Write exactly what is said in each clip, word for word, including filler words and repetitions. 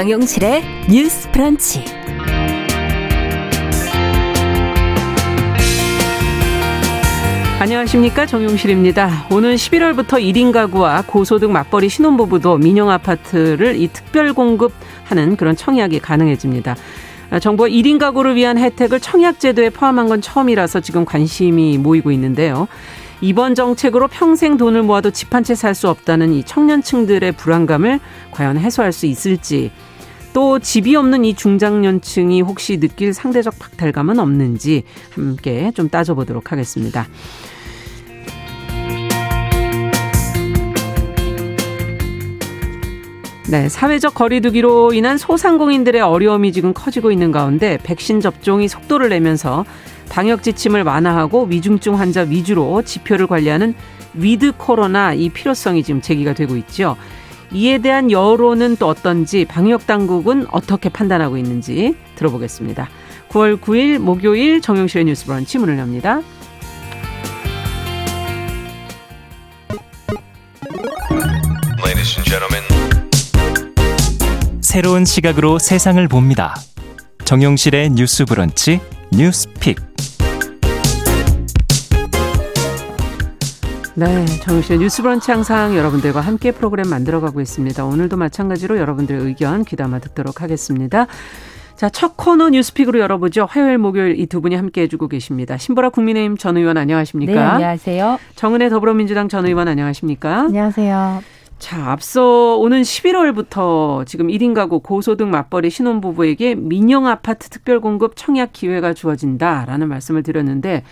정용실의 뉴스 브런치. 안녕하십니까, 정용실입니다. 오는 십일월부터 일 인 가구와 고소득 맞벌이 신혼부부도 민영아파트를 이 특별공급하는 그런 청약이 가능해집니다. 정부가 일 인 가구를 위한 혜택을 청약 제도에 포함한 건 처음이라서 지금 관심이 모이고 있는데요. 이번 정책으로 평생 돈을 모아도 집 한 채 살 수 없다는 이 청년층들의 불안감을 과연 해소할 수 있을지, 또 집이 없는 이 중장년층이 혹시 느낄 상대적 박탈감은 없는지 함께 좀 따져보도록 하겠습니다. 네, 사회적 거리두기로 인한 소상공인들의 어려움이 지금 커지고 있는 가운데 백신 접종이 속도를 내면서 방역 지침을 완화하고 위중증 환자 위주로 지표를 관리하는 위드 코로나, 이 필요성이 지금 제기가 되고 있죠. 이에 대한 여론은 또 어떤지, 방역 당국은 어떻게 판단하고 있는지 들어보겠습니다. 구월 구일 목요일 정용실의 뉴스 브런치 문을 엽니다. Ladies and gentlemen. 새로운 시각으로 세상을 봅니다. 정용실의 뉴스 브런치 뉴스픽. 네, 정영실 뉴스 브런치 항상 여러분들과 함께 프로그램 만들어가고 있습니다. 오늘도 마찬가지로 여러분들의 의견 귀담아 듣도록 하겠습니다. 자, 첫 코너 뉴스픽으로 열어보죠. 화요일, 목요일 이 두 분이 함께해 주고 계십니다. 신보라 국민의힘 전 의원 안녕하십니까? 네, 안녕하세요. 정은혜 더불어민주당 전 의원 안녕하십니까? 안녕하세요. 자, 앞서 오는 십일월부터 지금 일 인 가구 고소득 맞벌이 신혼부부에게 민영아파트 특별공급 청약 기회가 주어진다라는 말씀을 드렸는데,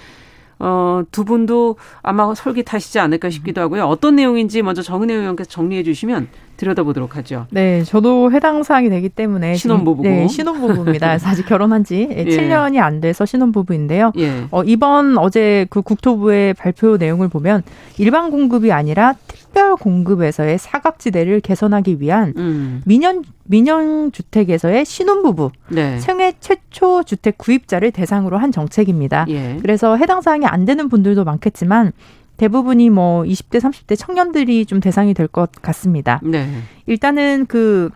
어, 두 분도 아마 솔깃하시지 않을까 싶기도 하고요. 어떤 내용인지 먼저 정은혜 의원께서 정리해 주시면 들여다보도록 하죠. 네, 저도 해당 사항이 되기 때문에. 신혼부부고. 네, 신혼부부입니다. 아직 결혼한 지 예. 칠 년이 안 돼서 신혼부부인데요. 예. 어, 이번 어제 그 국토부의 발표 내용을 보면 일반 공급이 아니라 특별 공급에서의 사각지대를 개선하기 위한 음. 민영, 민영주택에서의 신혼부부, 네. 생애 최초 주택 구입자를 대상으로 한 정책입니다. 예. 그래서 해당 사항이 안 되는 분들도 많겠지만 대부분이 뭐 이십 대, 삼십 대 청년들이 좀 대상이 될 것 같습니다. 네. 일단은 그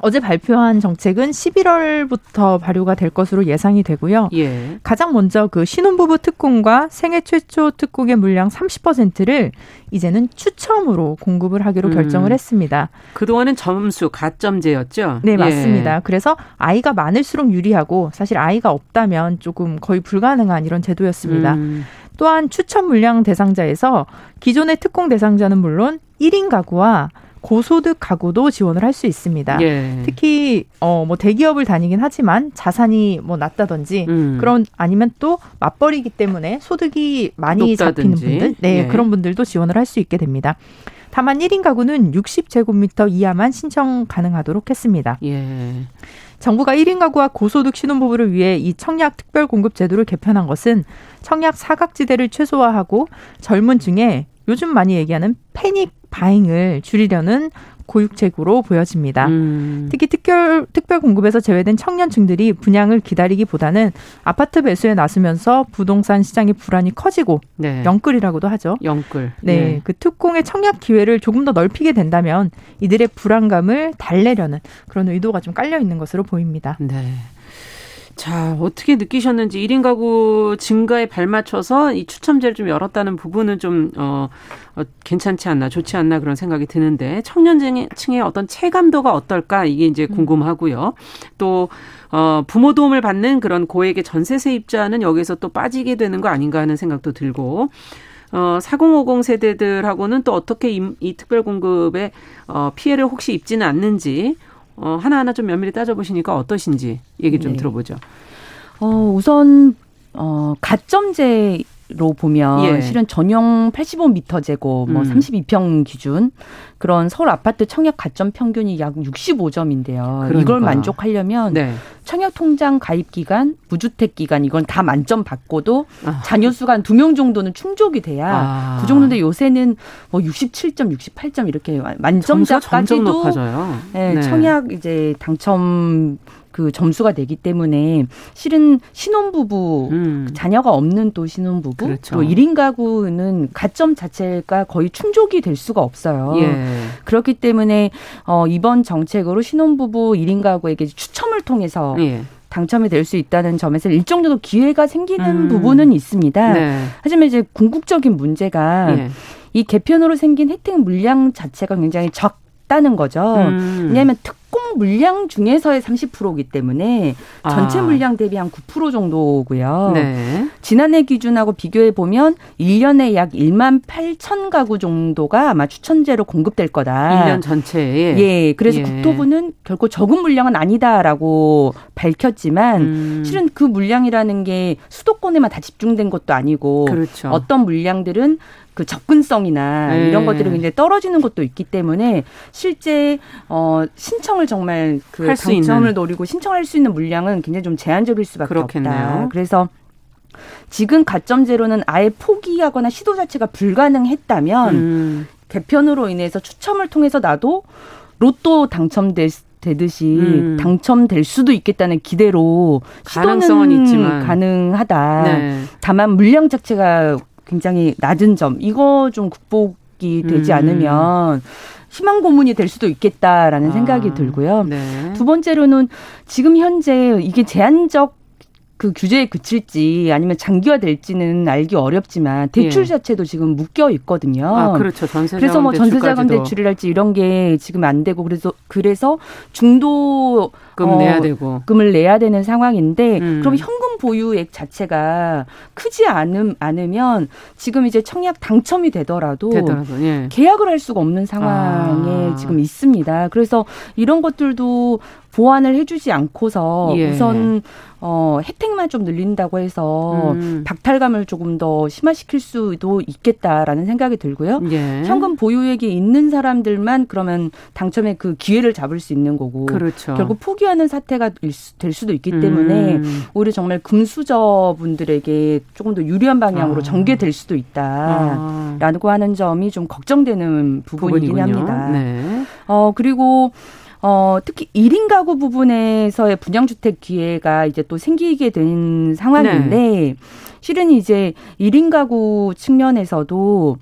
어제 발표한 정책은 십일월부터 발효가 될 것으로 예상이 되고요. 예. 가장 먼저 그 신혼부부 특공과 생애 최초 특공의 물량 삼십 퍼센트를 이제는 추첨으로 공급을 하기로 음. 결정을 했습니다. 그동안은 점수, 가점제였죠? 네, 맞습니다. 예. 그래서 아이가 많을수록 유리하고 사실 아이가 없다면 조금 거의 불가능한 이런 제도였습니다. 음. 또한 추첨 물량 대상자에서 기존의 특공 대상자는 물론 일 인 가구와 고소득 가구도 지원을 할 수 있습니다. 예. 특히 어, 뭐 대기업을 다니긴 하지만 자산이 뭐 낮다든지 음. 그런, 아니면 또 맞벌이기 때문에 소득이 많이 높다든지. 잡히는 분들, 네, 예. 그런 분들도 지원을 할 수 있게 됩니다. 다만 일 인 가구는 육십 제곱미터 이하만 신청 가능하도록 했습니다. 예. 정부가 일 인 가구와 고소득 신혼부부를 위해 이 청약 특별공급 제도를 개편한 것은 청약 사각지대를 최소화하고 젊은 층에 요즘 많이 얘기하는 패닉 바잉을 줄이려는 고육책으로 보여집니다. 음. 특히 특별, 특별 공급에서 제외된 청년층들이 분양을 기다리기보다는 아파트 배수에 나서면서 부동산 시장의 불안이 커지고, 네. 영끌이라고도 하죠. 영끌. 네, 네. 그 특공의 청약 기회를 조금 더 넓히게 된다면 이들의 불안감을 달래려는 그런 의도가 좀 깔려 있는 것으로 보입니다. 네. 자, 어떻게 느끼셨는지, 일 인 가구 증가에 발맞춰서 이 추첨제를 좀 열었다는 부분은 좀 어, 어, 괜찮지 않나, 좋지 않나 그런 생각이 드는데, 청년층의 어떤 체감도가 어떨까, 이게 이제 궁금하고요. 또 어, 부모 도움을 받는 그런 고액의 전세 세입자는 여기서 또 빠지게 되는 거 아닌가 하는 생각도 들고, 어, 사공오공 세대들하고는 또 어떻게 이, 이 특별공급에 어, 피해를 혹시 입지는 않는지, 어, 하나하나 좀 면밀히 따져보시니까 어떠신지 얘기 좀, 네. 들어보죠. 어, 우선 어, 가점제로 보면, 예. 실은 전용 팔십오 미터 제곱, 음. 뭐 삼십이 평 기준 그런 서울 아파트 청약 가점 평균이 약 육십오 점인데요. 그러니까. 이걸 만족하려면, 네. 청약통장 가입기간, 무주택기간 이건 다 만점 받고도 아. 자녀 수가 한 두 명 정도는 충족이 돼야 아. 그 정도인데 요새는 뭐 육십칠 점, 육십팔 점 이렇게 만점자까지도 네, 네. 청약 이제 당첨 그 점수가 되기 때문에 실은 신혼부부, 음. 자녀가 없는 또 신혼부부, 그렇죠. 또 일 인 가구는 가점 자체가 거의 충족이 될 수가 없어요. 예. 그렇기 때문에 어, 이번 정책으로 신혼부부 일 인 가구에게 추첨을 통해서 예. 당첨이 될 수 있다는 점에서 일정 정도 기회가 생기는 음. 부분은 있습니다. 네. 하지만 이제 궁극적인 문제가 예. 이 개편으로 생긴 혜택 물량 자체가 굉장히 적다는 거죠. 음. 왜냐하면 특 꼭 물량 중에서의 삼십 퍼센트이기 때문에 전체 아. 물량 대비 한 구 퍼센트 정도고요. 네. 지난해 기준하고 비교해보면 일 년에 약 일만 팔천 가구 정도가 아마 추천제로 공급될 거다. 일 년 전체에. 예. 그래서 예. 국토부는 결코 적은 물량은 아니다라고 밝혔지만 음. 실은 그 물량이라는 게 수도권에만 다 집중된 것도 아니고 그렇죠. 어떤 물량들은 그 접근성이나 네. 이런 것들이 굉장히 떨어지는 것도 있기 때문에 실제 어, 신청을 정말 그 당첨을 노리고 신청할 수 있는 물량은 굉장히 좀 제한적일 수밖에 그렇겠네요. 없다. 그래서 지금 가점제로는 아예 포기하거나 시도 자체가 불가능했다면 음. 개편으로 인해서 추첨을 통해서 나도 로또 당첨될 되듯이 음. 당첨될 수도 있겠다는 기대로 가능성은 있지만 가능하다. 네. 다만 물량 자체가 굉장히 낮은 점. 이거 좀 극복이 되지 음. 않으면 희망 고문이 될 수도 있겠다라는 아, 생각이 들고요. 네. 두 번째로는 지금 현재 이게 제한적 그 규제에 그칠지 아니면 장기화될지는 알기 어렵지만 대출 예. 자체도 지금 묶여 있거든요. 아, 그렇죠. 전세자금 그래서 뭐 전세자금 대출이랄지 이런 게 지금 안 되고 그래서 그래서 중도 금 어, 내야 되고 금을 내야 되는 상황인데 음. 그럼 현금 보유액 자체가 크지 않음 않으면 지금 이제 청약 당첨이 되더라도, 되더라도 예. 계약을 할 수가 없는 상황에 아. 지금 있습니다. 그래서 이런 것들도 보완을 해주지 않고서 예. 우선 어, 혜택만 좀 늘린다고 해서 음. 박탈감을 조금 더 심화시킬 수도 있겠다라는 생각이 들고요. 예. 현금 보유액이 있는 사람들만 그러면 당첨의 그 기회를 잡을 수 있는 거고 그렇죠. 결국 포기하는 사태가 될 수도 있기 음. 때문에 오히려 정말 금수저분들에게 조금 더 유리한 방향으로 아. 전개될 수도 있다라고 아. 하는 점이 좀 걱정되는 부분이긴 부분이군요. 합니다. 네. 어, 그리고 어, 특히 일 인 가구 부분에서의 분양주택 기회가 이제 또 생기게 된 상황인데, 네. 실은 이제 일 인 가구 측면에서도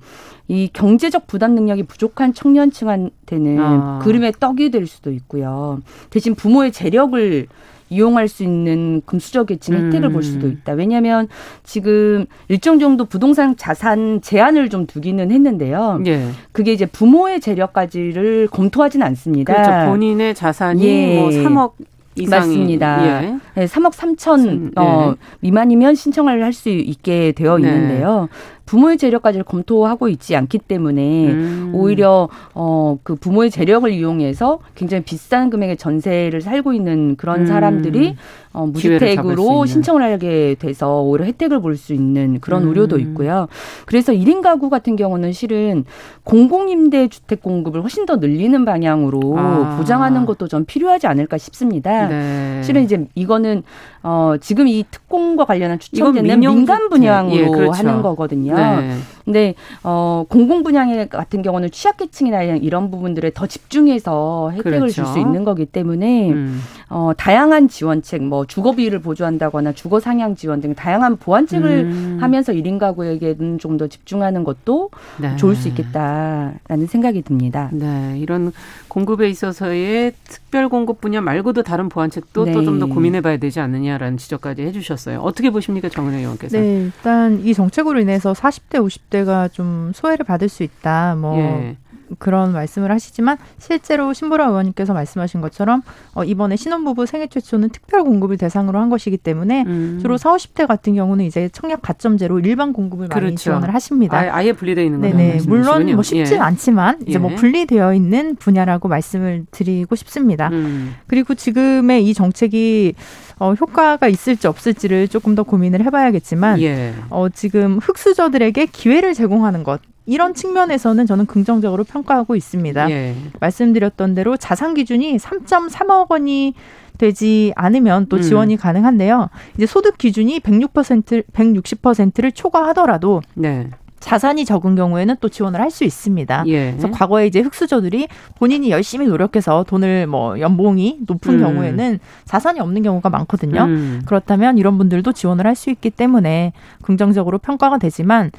이 경제적 부담 능력이 부족한 청년층한테는 아. 그림의 떡이 될 수도 있고요. 대신 부모의 재력을 이용할 수 있는 금수저 계층 혜택을 음. 볼 수도 있다. 왜냐하면 지금 일정 정도 부동산 자산 제한을 좀 두기는 했는데요. 예. 그게 이제 부모의 재력까지를 검토하진 않습니다. 그렇죠. 본인의 자산이 예. 뭐 삼억 이상이. 맞습니다. 예. 네, 삼억 삼천 어, 예. 미만이면 신청을 할 수 있게 되어 있는데요. 네. 부모의 재력까지를 검토하고 있지 않기 때문에 음. 오히려 어, 그 부모의 재력을 이용해서 굉장히 비싼 금액의 전세를 살고 있는 그런 음. 사람들이 어, 무주택으로 신청을 하게 돼서 오히려 혜택을 볼 수 있는 그런 음. 우려도 있고요. 그래서 일 인 가구 같은 경우는 실은 공공임대 주택 공급을 훨씬 더 늘리는 방향으로 아. 보장하는 것도 좀 필요하지 않을까 싶습니다. 네. 실은 이제 이거는 어, 지금 이 특공과 관련한 추천제는 민간 분양으로 예, 그렇죠. 하는 거거든요. 네. 근데 어, 공공 분양 같은 경우는 취약계층이나 이런 부분들에 더 집중해서 혜택을 그렇죠. 줄 수 있는 거기 때문에 음. 어, 다양한 지원책, 뭐 주거비를 보조한다거나 주거상향 지원 등 다양한 보완책을 음. 하면서 일 인 가구에게는 좀 더 집중하는 것도 네. 좋을 수 있겠다라는 생각이 듭니다. 네, 이런 공급에 있어서의 특별 공급 분야 말고도 다른 보완책도 네. 또 좀 더 고민해봐야 되지 않느냐라는 지적까지 해주셨어요. 어떻게 보십니까, 정은혜 의원께서? 네, 일단 이 정책으로 인해서 사십 대, 오십 대가 좀 소외를 받을 수 있다. 뭐 예. 그런 말씀을 하시지만 실제로 신보라 의원님께서 말씀하신 것처럼 어, 이번에 신혼부부 생애 최초는 특별 공급을 대상으로 한 것이기 때문에 음. 주로 사십, 오십 대 같은 경우는 이제 청약 가점제로 일반 공급을 그렇죠. 많이 지원을 하십니다. 아, 아예 분리되어 있는 거죠. 네네. 물론 뭐 쉽진 예. 않지만 이제 예. 뭐 분리되어 있는 분야라고 말씀을 드리고 싶습니다. 음. 그리고 지금의 이 정책이 어, 효과가 있을지 없을지를 조금 더 고민을 해봐야겠지만 예. 어, 지금 흑수저들에게 기회를 제공하는 것. 이런 측면에서는 저는 긍정적으로 평가하고 있습니다. 예. 말씀드렸던 대로 자산 기준이 삼 점 삼억 원이 되지 않으면 또 지원이 음. 가능한데요. 이제 소득 기준이 백육 퍼센트, 백육십 퍼센트를 초과하더라도 네. 자산이 적은 경우에는 또 지원을 할 수 있습니다. 예. 그래서 과거에 이제 흑수저들이 본인이 열심히 노력해서 돈을 뭐 연봉이 높은 음. 경우에는 자산이 없는 경우가 많거든요. 음. 그렇다면 이런 분들도 지원을 할 수 있기 때문에 긍정적으로 평가가 되지만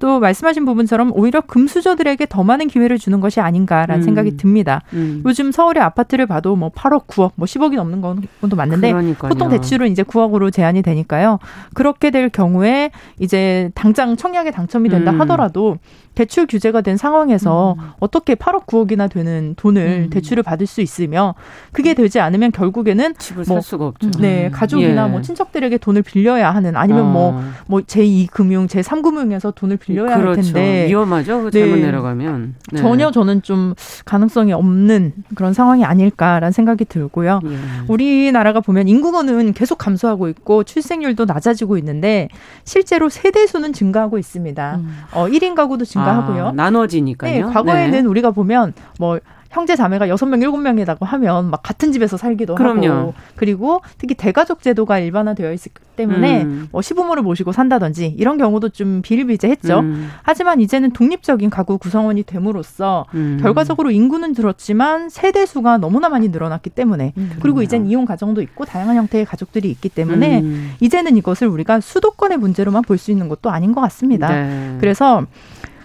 또 말씀하신 부분처럼 오히려 금수저들에게 더 많은 기회를 주는 것이 아닌가라는 음. 생각이 듭니다. 음. 요즘 서울의 아파트를 봐도 뭐 팔억, 구억, 뭐 십억이 넘는 건도 맞는데 그러니까요. 보통 대출은 이제 구억으로 제한이 되니까요. 그렇게 될 경우에 이제 당장 청약에 당첨이 된다 음. 하더라도 대출 규제가 된 상황에서 음. 어떻게 팔억, 구억이나 되는 돈을 음. 대출을 받을 수 있으며 그게 되지 않으면 결국에는 집을 뭐, 살 수가 없죠. 네, 가족이나 예. 뭐 친척들에게 돈을 빌려야 하는 아니면 아. 뭐, 뭐 제이 금융, 제삼 금융에서 돈을 빌려야 할 텐데. 그렇죠. 위험하죠. 잘못 네. 내려가면. 네. 전혀 저는 좀 가능성이 없는 그런 상황이 아닐까라는 생각이 들고요. 예. 우리나라가 보면 인구는 계속 감소하고 있고 출생률도 낮아지고 있는데 실제로 세대수는 증가하고 있습니다. 음. 어, 일 인 가구도 증가하고요. 아, 나눠지니까요. 네, 과거에는 네. 우리가 보면 뭐 형제 자매가 여섯 명, 일곱 명이라고 하면 막 같은 집에서 살기도 그럼요. 하고 그리고 특히 대가족 제도가 일반화되어 있기 때문에 음. 뭐 시부모를 모시고 산다든지 이런 경우도 좀 비일비재했죠. 음. 하지만 이제는 독립적인 가구 구성원이 됨으로써 음. 결과적으로 인구는 줄었지만 세대 수가 너무나 많이 늘어났기 때문에 음. 그리고 이제는 이혼 가정도 있고 다양한 형태의 가족들이 있기 때문에 음. 이제는 이것을 우리가 수도권의 문제로만 볼 수 있는 것도 아닌 것 같습니다. 네. 그래서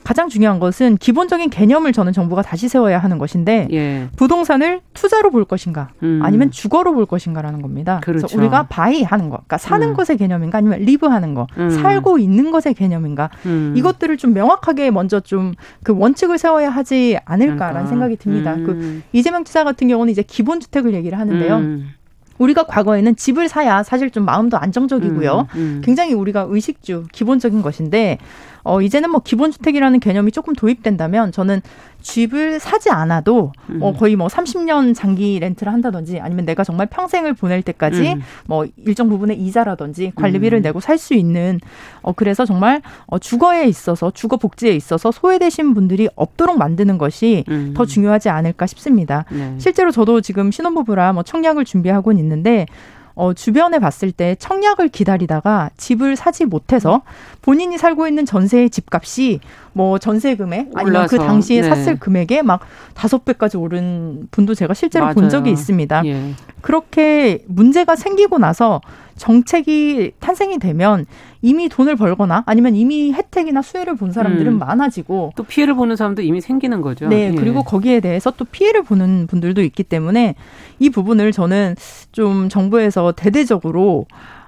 가장 중요한 것은 기본적인 개념을 저는 정부가 다시 세워야 하는 것인데 예. 부동산을 투자로 볼 것인가 음. 아니면 주거로 볼 것인가라는 겁니다. 그렇죠. 그래서 우리가 바이하는 것, 그러니까 사는 음. 것의 개념인가 아니면 리브하는 것, 음. 살고 있는 것의 개념인가 음. 이것들을 좀 명확하게 먼저 좀 그 원칙을 세워야 하지 않을까라는 그러니까. 생각이 듭니다. 음. 그 이재명 지사 같은 경우는 이제 기본주택을 얘기를 하는데요. 음. 우리가 과거에는 집을 사야 사실 좀 마음도 안정적이고요. 음, 음. 굉장히 우리가 의식주, 기본적인 것인데 어, 이제는 뭐 기본주택이라는 개념이 조금 도입된다면 저는 집을 사지 않아도 음. 어, 거의 뭐 삼십 년 장기 렌트를 한다든지 아니면 내가 정말 평생을 보낼 때까지 음. 뭐 일정 부분의 이자라든지 관리비를 음. 내고 살 수 있는 어, 그래서 정말 어, 주거에 있어서 주거 복지에 있어서 소외되신 분들이 없도록 만드는 것이 음. 더 중요하지 않을까 싶습니다. 네. 실제로 저도 지금 신혼부부라 뭐 청약을 준비하고는 있는데 어, 주변에 봤을 때 청약을 기다리다가 집을 사지 못해서 본인이 살고 있는 전세의 집값이 뭐 전세금에 아니면 그 당시에 네. 샀을 금액에 막 다섯 배까지 오른 분도 제가 실제로 맞아요. 본 적이 있습니다. 예. 그렇게 문제가 생기고 나서 정책이 탄생이 되면 이미 돈을 벌거나 아니면 이미 혜택이나 수혜를 본 사람들은 음. 많아지고 또 피해를 보는 사람도 이미 생기는 거죠. 네. 예. 그리고 거기에 대해서 또 피해를 보는 분들도 있기 때문에 이 부분을 저는 좀 정부에서 대대적으로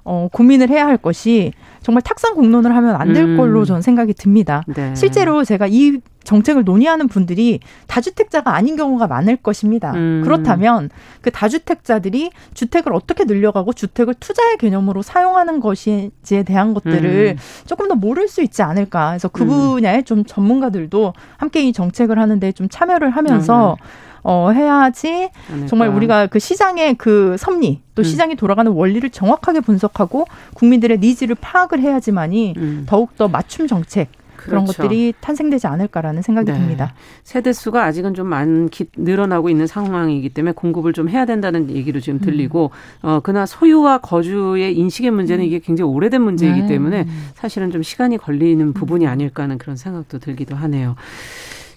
어, 고민을 해야 할 것이 정말 탁상공론을 하면 안 될 걸로 음. 저는 생각이 듭니다. 네. 실제로 제가 이 정책을 논의하는 분들이 다주택자가 아닌 경우가 많을 것입니다. 음. 그렇다면 그 다주택자들이 주택을 어떻게 늘려가고 주택을 투자의 개념으로 사용하는 것인지에 대한 것들을 음. 조금 더 모를 수 있지 않을까. 그래서 그 분야의 좀 전문가들도 함께 이 정책을 하는데 좀 참여를 하면서 음. 어, 해야지 그러니까. 정말 우리가 그 시장의 그 섭리 또 음. 시장이 돌아가는 원리를 정확하게 분석하고 국민들의 니즈를 파악을 해야지만이 음. 더욱더 맞춤 정책 그런 그렇죠. 것들이 탄생되지 않을까라는 생각이 네. 듭니다. 세대수가 아직은 좀 많기 늘어나고 있는 상황이기 때문에 공급을 좀 해야 된다는 얘기로 지금 들리고 음. 어, 그러나 소유와 거주의 인식의 문제는 이게 굉장히 오래된 문제이기 네. 때문에 사실은 좀 시간이 걸리는 부분이 아닐까 하는 그런 생각도 들기도 하네요.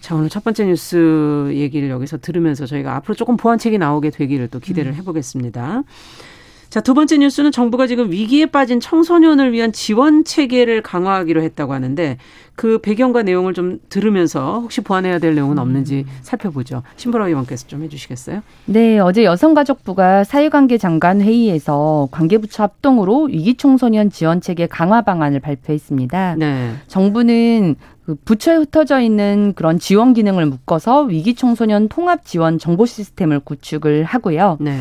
자, 오늘 첫 번째 뉴스 얘기를 여기서 들으면서 저희가 앞으로 조금 보완책이 나오게 되기를 또 기대를 해보겠습니다. 자, 두 번째 뉴스는 정부가 지금 위기에 빠진 청소년을 위한 지원 체계를 강화하기로 했다고 하는데 그 배경과 내용을 좀 들으면서 혹시 보완해야 될 내용은 없는지 살펴보죠. 신보라 의원께서 좀 해주시겠어요? 네, 어제 여성가족부가 사회관계 장관 회의에서 관계부처 합동으로 위기 청소년 지원 체계 강화 방안을 발표했습니다. 네. 정부는 부처에 흩어져 있는 그런 지원 기능을 묶어서 위기 청소년 통합 지원 정보 시스템을 구축을 하고요. 네.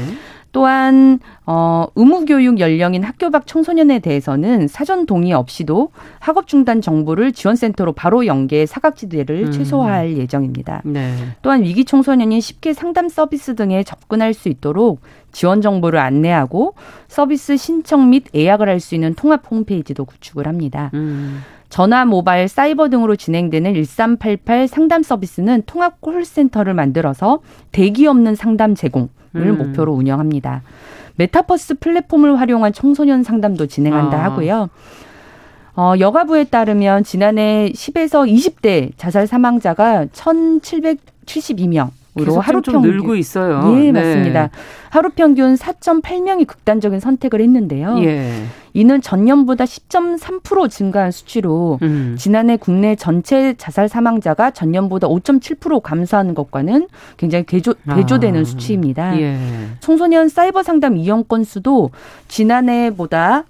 또한 어, 의무교육 연령인 학교 밖 청소년에 대해서는 사전 동의 없이도 학업 중단 정보를 지원센터로 바로 연계해 사각지대를 음. 최소화할 예정입니다. 네. 또한 위기 청소년이 쉽게 상담 서비스 등에 접근할 수 있도록 지원 정보를 안내하고 서비스 신청 및 예약을 할 수 있는 통합 홈페이지도 구축을 합니다. 음. 전화, 모바일, 사이버 등으로 진행되는 일삼팔팔 상담 서비스는 통합 콜센터를 만들어서 대기 없는 상담 제공을 음. 목표로 운영합니다. 메타버스 플랫폼을 활용한 청소년 상담도 진행한다 아. 하고요. 어, 여가부에 따르면 지난해 십에서 이십 대 자살 사망자가 천칠백칠십이 명. 계속 하루 좀 평균. 늘고 있어요. 예, 네. 맞습니다. 하루 평균 사 점 팔 명이 극단적인 선택을 했는데요. 예. 이는 전년보다 십 점 삼 퍼센트 증가한 수치로 음. 지난해 국내 전체 자살 사망자가 전년보다 오 점 칠 퍼센트 감소하는 것과는 굉장히 대조, 대조되는 아. 수치입니다. 예. 청소년 사이버 상담 이용 건수도 지난해보다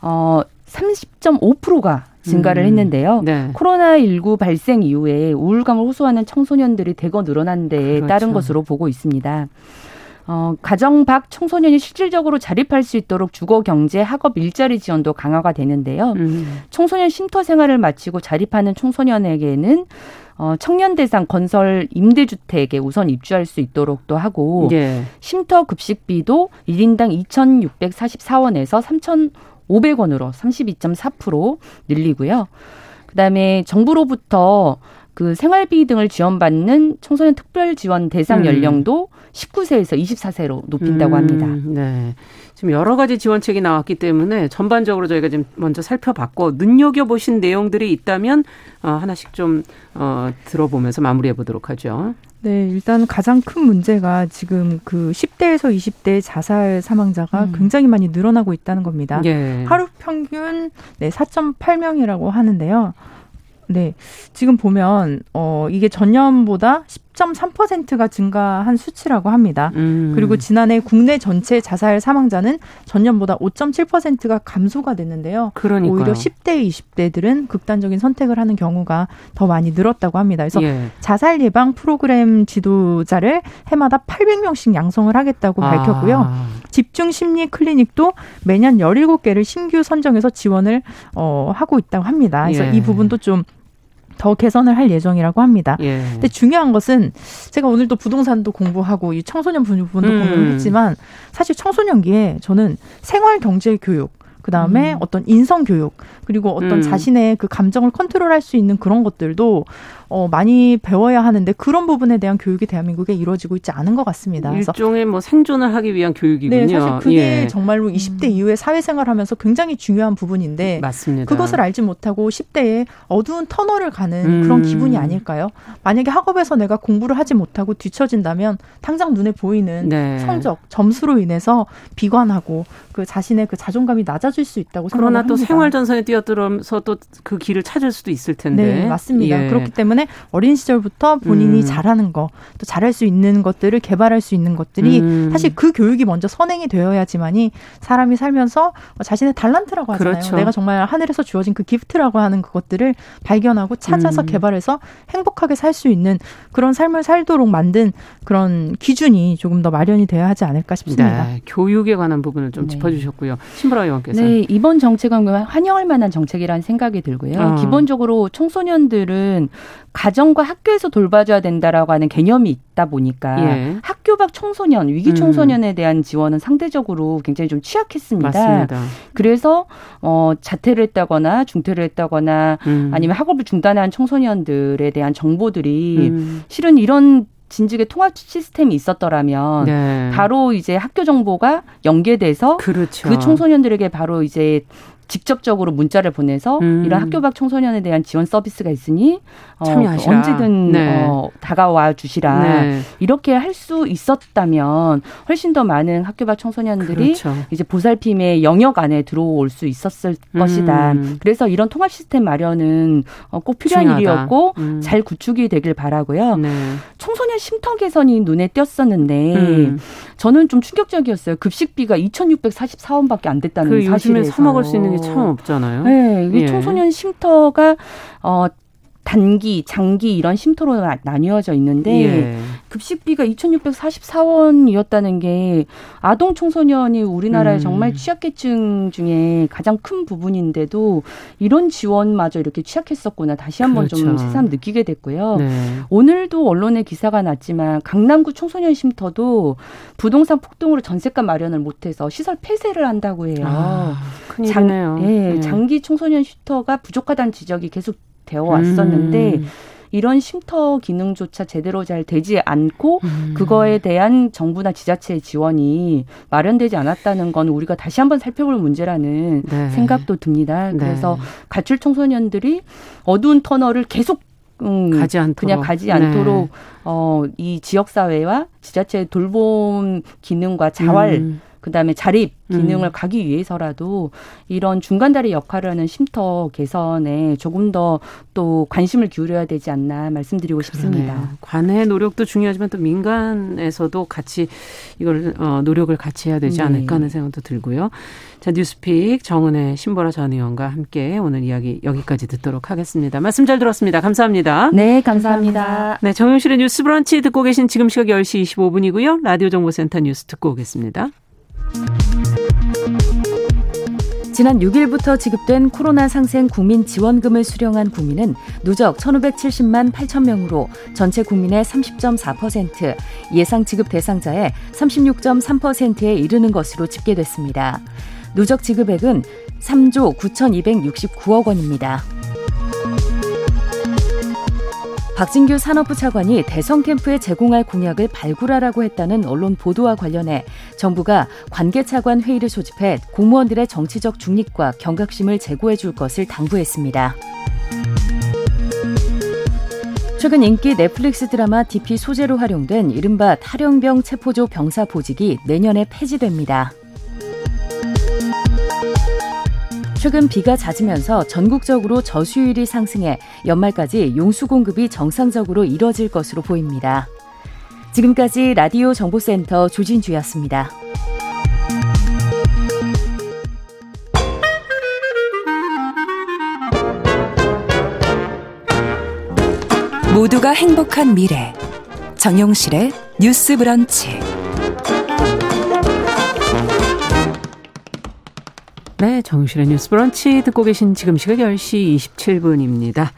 어, 삼십 점 오 퍼센트가 증가를 했는데요. 음, 네. 코로나십구 발생 이후에 우울감을 호소하는 청소년들이 대거 늘어난 데에 그렇죠. 따른 것으로 보고 있습니다. 어, 가정 밖 청소년이 실질적으로 자립할 수 있도록 주거, 경제, 학업, 일자리 지원도 강화가 되는데요. 음. 청소년 쉼터 생활을 마치고 자립하는 청소년에게는 어, 청년 대상 건설 임대주택에 우선 입주할 수 있도록도 하고 예. 쉼터 급식비도 일 인당 이천육백사십사 원에서 삼천오백 원으로 삼십이 점 사 퍼센트 늘리고요. 그다음에 정부로부터 그 생활비 등을 지원받는 청소년 특별 지원 대상 음. 연령도 십구 세에서 이십사 세로 높인다고 음, 합니다. 네. 지금 여러 가지 지원책이 나왔기 때문에 전반적으로 저희가 지금 먼저 살펴봤고 눈여겨보신 내용들이 있다면 하나씩 좀 들어보면서 마무리해보도록 하죠. 네, 일단 가장 큰 문제가 지금 그 십 대에서 이십 대 자살 사망자가 음. 굉장히 많이 늘어나고 있다는 겁니다. 예. 하루 평균 네, 사 점 팔 명이라고 하는데요. 네, 지금 보면 어, 이게 전년보다 십 점 삼 퍼센트가 증가한 수치라고 합니다. 음. 그리고 지난해 국내 전체 자살 사망자는 전년보다 오 점 칠 퍼센트가 감소가 됐는데요. 그러니까요. 오히려 십 대, 이십 대들은 극단적인 선택을 하는 경우가 더 많이 늘었다고 합니다. 그래서 예. 자살 예방 프로그램 지도자를 해마다 팔백 명씩 양성을 하겠다고 아. 밝혔고요. 집중 심리 클리닉도 매년 열일곱 개를 신규 선정해서 지원을 어, 하고 있다고 합니다. 그래서 예. 이 부분도 좀 더 개선을 할 예정이라고 합니다. 예. 근데 중요한 것은 제가 오늘 또 부동산도 공부하고 이 청소년 부분도 음. 공부를 했지만 사실 청소년기에 저는 생활 경제 교육 그다음에 음. 어떤 인성 교육 그리고 어떤 음. 자신의 그 감정을 컨트롤할 수 있는 그런 것들도 어, 많이 배워야 하는데 그런 부분에 대한 교육이 대한민국에 이루어지고 있지 않은 것 같습니다. 일종의 뭐 생존을 하기 위한 교육이군요. 네, 사실 그게 예. 정말로 이십 대 이후에 사회생활하면서 굉장히 중요한 부분인데 맞습니다. 그것을 알지 못하고 십 대에 어두운 터널을 가는 음. 그런 기분이 아닐까요? 만약에 학업에서 내가 공부를 하지 못하고 뒤처진다면 당장 눈에 보이는 네. 성적, 점수로 인해서 비관하고 그 자신의 그 자존감이 낮아져 수 있다고 그러나 또 합니다. 생활 전선에 뛰어들어서 또 그 길을 찾을 수도 있을 텐데. 네, 맞습니다. 예. 그렇기 때문에 어린 시절부터 본인이 음. 잘하는 거, 또 잘할 수 있는 것들을 개발할 수 있는 것들이 음. 사실 그 교육이 먼저 선행이 되어야지만이 사람이 살면서 자신의 달란트라고 하잖아요. 그렇죠. 내가 정말 하늘에서 주어진 그 기프트라고 하는 그것들을 발견하고 찾아서 음. 개발해서 행복하게 살 수 있는 그런 삶을 살도록 만든 그런 기준이 조금 더 마련이 되어야 하지 않을까 싶습니다. 네, 교육에 관한 부분을 좀 네. 짚어주셨고요. 신보라 의원께서. 네, 이번 정책은 환영할 만한 정책이라는 생각이 들고요. 어. 기본적으로 청소년들은 가정과 학교에서 돌봐줘야 된다라고 하는 개념이 있다 보니까 예. 학교 밖 청소년, 위기 청소년에 음. 대한 지원은 상대적으로 굉장히 좀 취약했습니다. 맞습니다. 그래서 어, 자퇴를 했다거나 중퇴를 했다거나 음. 아니면 학업을 중단한 청소년들에 대한 정보들이 음. 실은 이런 진즉의 통합 시스템이 있었더라면 네. 바로 이제 학교 정보가 연계돼서 그렇죠. 그 청소년들에게 바로 이제 직접적으로 문자를 보내서 음. 이런 학교 밖 청소년에 대한 지원 서비스가 있으니 참여하시라. 어, 언제든 네. 어, 다가와 주시라. 네. 이렇게 할 수 있었다면 훨씬 더 많은 학교 밖 청소년들이 그렇죠. 이제 보살핌의 영역 안에 들어올 수 있었을 음. 것이다. 그래서 이런 통합 시스템 마련은 꼭 필요한 중요하다. 일이었고 음. 잘 구축이 되길 바라고요. 네. 청소년 쉼터 개선이 눈에 띄었었는데 음. 저는 좀 충격적이었어요. 급식비가 이천육백사십사 원밖에 안 됐다는 그 사실에서. 요즘에 사 먹을 수 있는 게 참 없잖아요. 네, 이게 예. 청소년 쉼터가 어, 단기, 장기 이런 쉼터로 나뉘어져 있는데 예. 급식비가 이천육백사십사 원이었다는 게 아동 청소년이 우리나라의 음. 정말 취약계층 중에 가장 큰 부분인데도 이런 지원마저 이렇게 취약했었구나 다시 한번 그렇죠. 좀 새삼 느끼게 됐고요. 네. 오늘도 언론에 기사가 났지만 강남구 청소년 쉼터도 부동산 폭등으로 전세가 마련을 못해서 시설 폐쇄를 한다고 해요. 아, 큰일이네요. 장, 네, 네. 장기 청소년 쉼터가 부족하다는 지적이 계속 되어 왔었는데 음. 이런 쉼터 기능조차 제대로 잘 되지 않고 음. 그거에 대한 정부나 지자체의 지원이 마련되지 않았다는 건 우리가 다시 한번 살펴볼 문제라는 네. 생각도 듭니다. 네. 그래서 가출 청소년들이 어두운 터널을 계속 음, 가지 않도록. 그냥 가지 않도록 네. 어, 이 지역사회와 지자체의 돌봄 기능과 자활 음. 그다음에 자립 기능을 음. 가기 위해서라도 이런 중간다리 역할을 하는 쉼터 개선에 조금 더 또 관심을 기울여야 되지 않나 말씀드리고 그러네요. 싶습니다. 관의 노력도 중요하지만 또 민간에서도 같이 이걸 어, 노력을 같이 해야 되지 않을까 네. 하는 생각도 들고요. 자, 뉴스픽 정은혜, 신보라 전 의원과 함께 오늘 이야기 여기까지 듣도록 하겠습니다. 말씀 잘 들었습니다. 감사합니다. 네, 감사합니다. 감사합니다. 네, 정용실의 뉴스 브런치 듣고 계신 지금 시각 열 시 이십오 분이고요. 라디오 정보센터 뉴스 듣고 오겠습니다. 지난 육 일부터 지급된 코로나 상생 국민 지원금을 수령한 국민은 누적 천오백칠십만 팔천 명으로 전체 국민의 삼십 점 사 퍼센트, 예상 지급 대상자의 삼십육 점 삼 퍼센트에 이르는 것으로 집계됐습니다. 누적 지급액은 삼조 구천이백육십구억 원입니다. 박진규 산업부 차관이 대선 캠프에 제공할 공약을 발굴하라고 했다는 언론 보도와 관련해 정부가 관계차관 회의를 소집해 공무원들의 정치적 중립과 경각심을 제고해 줄 것을 당부했습니다. 최근 인기 넷플릭스 드라마 디피 소재로 활용된 이른바 탈영병 체포조 병사 보직이 내년에 폐지됩니다. 최근 비가 잦으면서 전국적으로 저수율이 상승해 연말까지 용수 공급이 정상적으로 이뤄질 것으로 보입니다. 지금까지 라디오 정보센터 조진주였습니다. 모두가 행복한 미래. 정용실의 뉴스 브런치. 네, 정실의 뉴스 브런치 듣고 계신 지금 시각 열 시 이십칠 분입니다.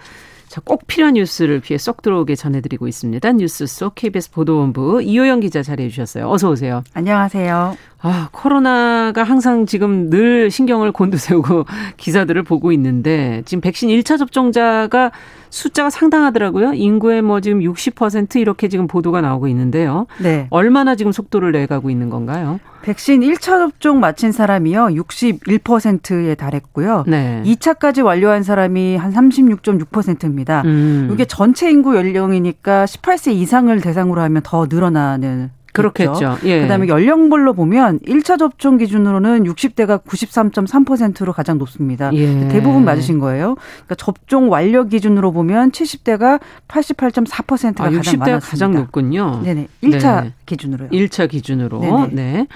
자, 꼭 필요한 뉴스를 귀에 쏙 들어오게 전해드리고 있습니다. 뉴스 속 케이비에스 보도본부 이호영 기자 자리해 주셨어요. 어서 오세요. 안녕하세요. 아, 코로나가 항상 지금 늘 신경을 곤두세우고 기사들을 보고 있는데 지금 백신 일 차 접종자가 숫자가 상당하더라고요. 인구의 뭐 지금 육십 퍼센트 이렇게 지금 보도가 나오고 있는데요. 네. 얼마나 지금 속도를 내가고 있는 건가요? 백신 일 차 접종 마친 사람이요. 육십일 퍼센트에 달했고요. 네. 이 차까지 완료한 사람이 한 삼십육 점 육 퍼센트입니다. 음. 이게 전체 인구 연령이니까 십팔 세 이상을 대상으로 하면 더 늘어나는 그렇겠죠. 예. 그다음에 연령별로 보면 일 차 접종 기준으로는 육십 대가 구십삼 점 삼 퍼센트로 가장 높습니다. 예. 대부분 맞으신 거예요. 그러니까 접종 완료 기준으로 보면 칠십 대가 팔십팔 점 사 퍼센트가 아, 가장 많았습니다. 육십 대가 가장 높군요. 네네. 일 차 네. 기준으로요. 일 차 기준으로. 네네. 네.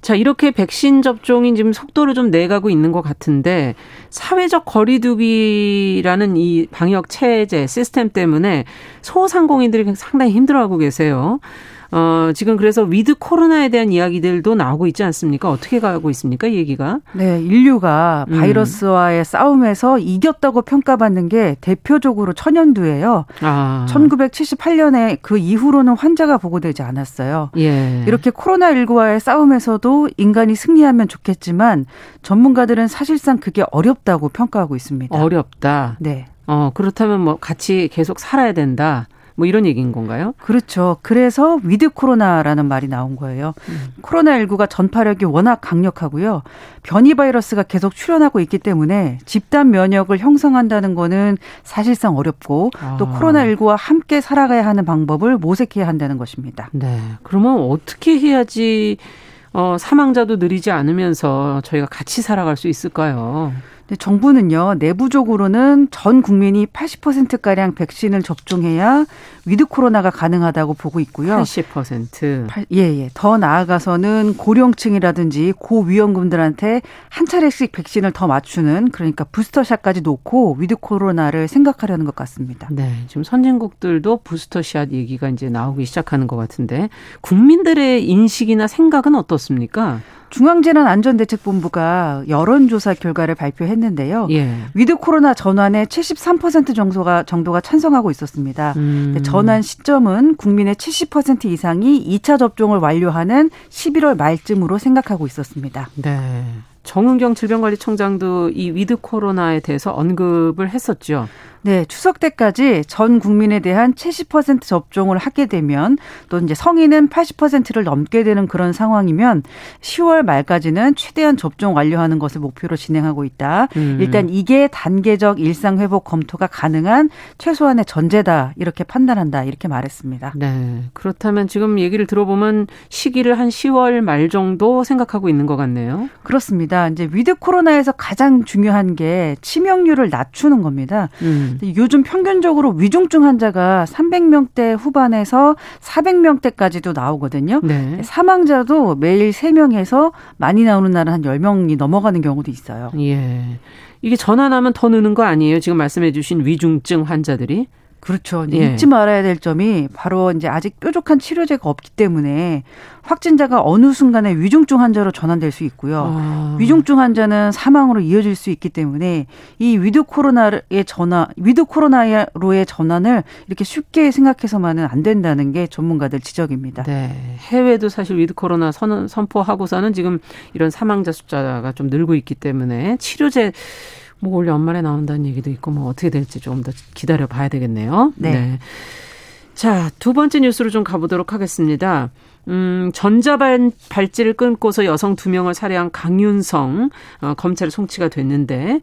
자, 이렇게 백신 접종이 지금 속도를 좀 내가고 있는 것 같은데 사회적 거리두기라는 이 방역 체제 시스템 때문에 소상공인들이 상당히 힘들어하고 계세요. 어, 지금 그래서 위드 코로나에 대한 이야기들도 나오고 있지 않습니까? 어떻게 가고 있습니까? 이 얘기가. 네. 인류가 바이러스와의 음. 싸움에서 이겼다고 평가받는 게 대표적으로 천연두예요. 아. 천구백칠십팔 년에 그 이후로는 환자가 보고되지 않았어요. 예. 이렇게 코로나십구와의 싸움에서도 인간이 승리하면 좋겠지만 전문가들은 사실상 그게 어렵다고 평가하고 있습니다. 어렵다. 네. 어, 그렇다면 뭐 같이 계속 살아야 된다. 뭐 이런 얘기인 건가요? 그렇죠. 그래서 위드 코로나라는 말이 나온 거예요. 음. 코로나십구가 전파력이 워낙 강력하고요. 변이 바이러스가 계속 출현하고 있기 때문에 집단 면역을 형성한다는 거는 사실상 어렵고 아. 또 코로나십구와 함께 살아가야 하는 방법을 모색해야 한다는 것입니다. 네. 그러면 어떻게 해야지 어, 사망자도 느리지 않으면서 저희가 같이 살아갈 수 있을까요? 정부는요, 내부적으로는 전 국민이 팔십 퍼센트가량 백신을 접종해야 위드 코로나가 가능하다고 보고 있고요. 팔십 퍼센트. 예, 예. 더 나아가서는 고령층이라든지 고위험군들한테 한 차례씩 백신을 더 맞추는, 그러니까 부스터샷까지 놓고 위드 코로나를 생각하려는 것 같습니다. 네. 지금 선진국들도 부스터샷 얘기가 이제 나오기 시작하는 것 같은데, 국민들의 인식이나 생각은 어떻습니까? 중앙재난안전대책본부가 여론조사 결과를 발표했는데요. 예. 위드 코로나 전환에 칠십삼 퍼센트 정도가, 정도가 찬성하고 있었습니다. 음. 전환 시점은 국민의 칠십 퍼센트 이상이 이 차 접종을 완료하는 십일월 말쯤으로 생각하고 있었습니다. 네. 정은경 질병관리청장도 이 위드 코로나에 대해서 언급을 했었죠. 네, 추석 때까지 전 국민에 대한 칠십 퍼센트 접종을 하게 되면 또 이제 성인은 팔십 퍼센트를 넘게 되는 그런 상황이면 시월 말까지는 최대한 접종 완료하는 것을 목표로 진행하고 있다. 음. 일단 이게 단계적 일상 회복 검토가 가능한 최소한의 전제다. 이렇게 판단한다. 이렇게 말했습니다. 네, 그렇다면 지금 얘기를 들어보면 시기를 한 시월 말 정도 생각하고 있는 것 같네요. 그렇습니다. 이제 위드 코로나에서 가장 중요한 게 치명률을 낮추는 겁니다. 음. 요즘 평균적으로 위중증 환자가 삼백 명대 후반에서 사백 명대까지도 나오거든요. 네. 사망자도 매일 세 명에서 많이 나오는 날은 한 열 명이 넘어가는 경우도 있어요. 예. 이게 전환하면 더 느는 거 아니에요? 지금 말씀해 주신 위중증 환자들이. 그렇죠. 예. 잊지 말아야 될 점이 바로 이제 아직 뾰족한 치료제가 없기 때문에 확진자가 어느 순간에 위중증 환자로 전환될 수 있고요. 아. 위중증 환자는 사망으로 이어질 수 있기 때문에 이 위드 코로나의 전환, 위드 코로나로의 전환을 이렇게 쉽게 생각해서만은 안 된다는 게 전문가들 지적입니다. 네. 해외도 사실 위드 코로나 선, 선포하고서는 지금 이런 사망자 숫자가 좀 늘고 있기 때문에 치료제 뭐 올 연말에 나온다는 얘기도 있고 뭐 어떻게 될지 좀 더 기다려 봐야 되겠네요. 네. 네. 자, 두 번째 뉴스로 좀 가보도록 하겠습니다. 음, 전자발찌를 끊고서 여성 두 명을 살해한 강윤성 어, 검찰에 송치가 됐는데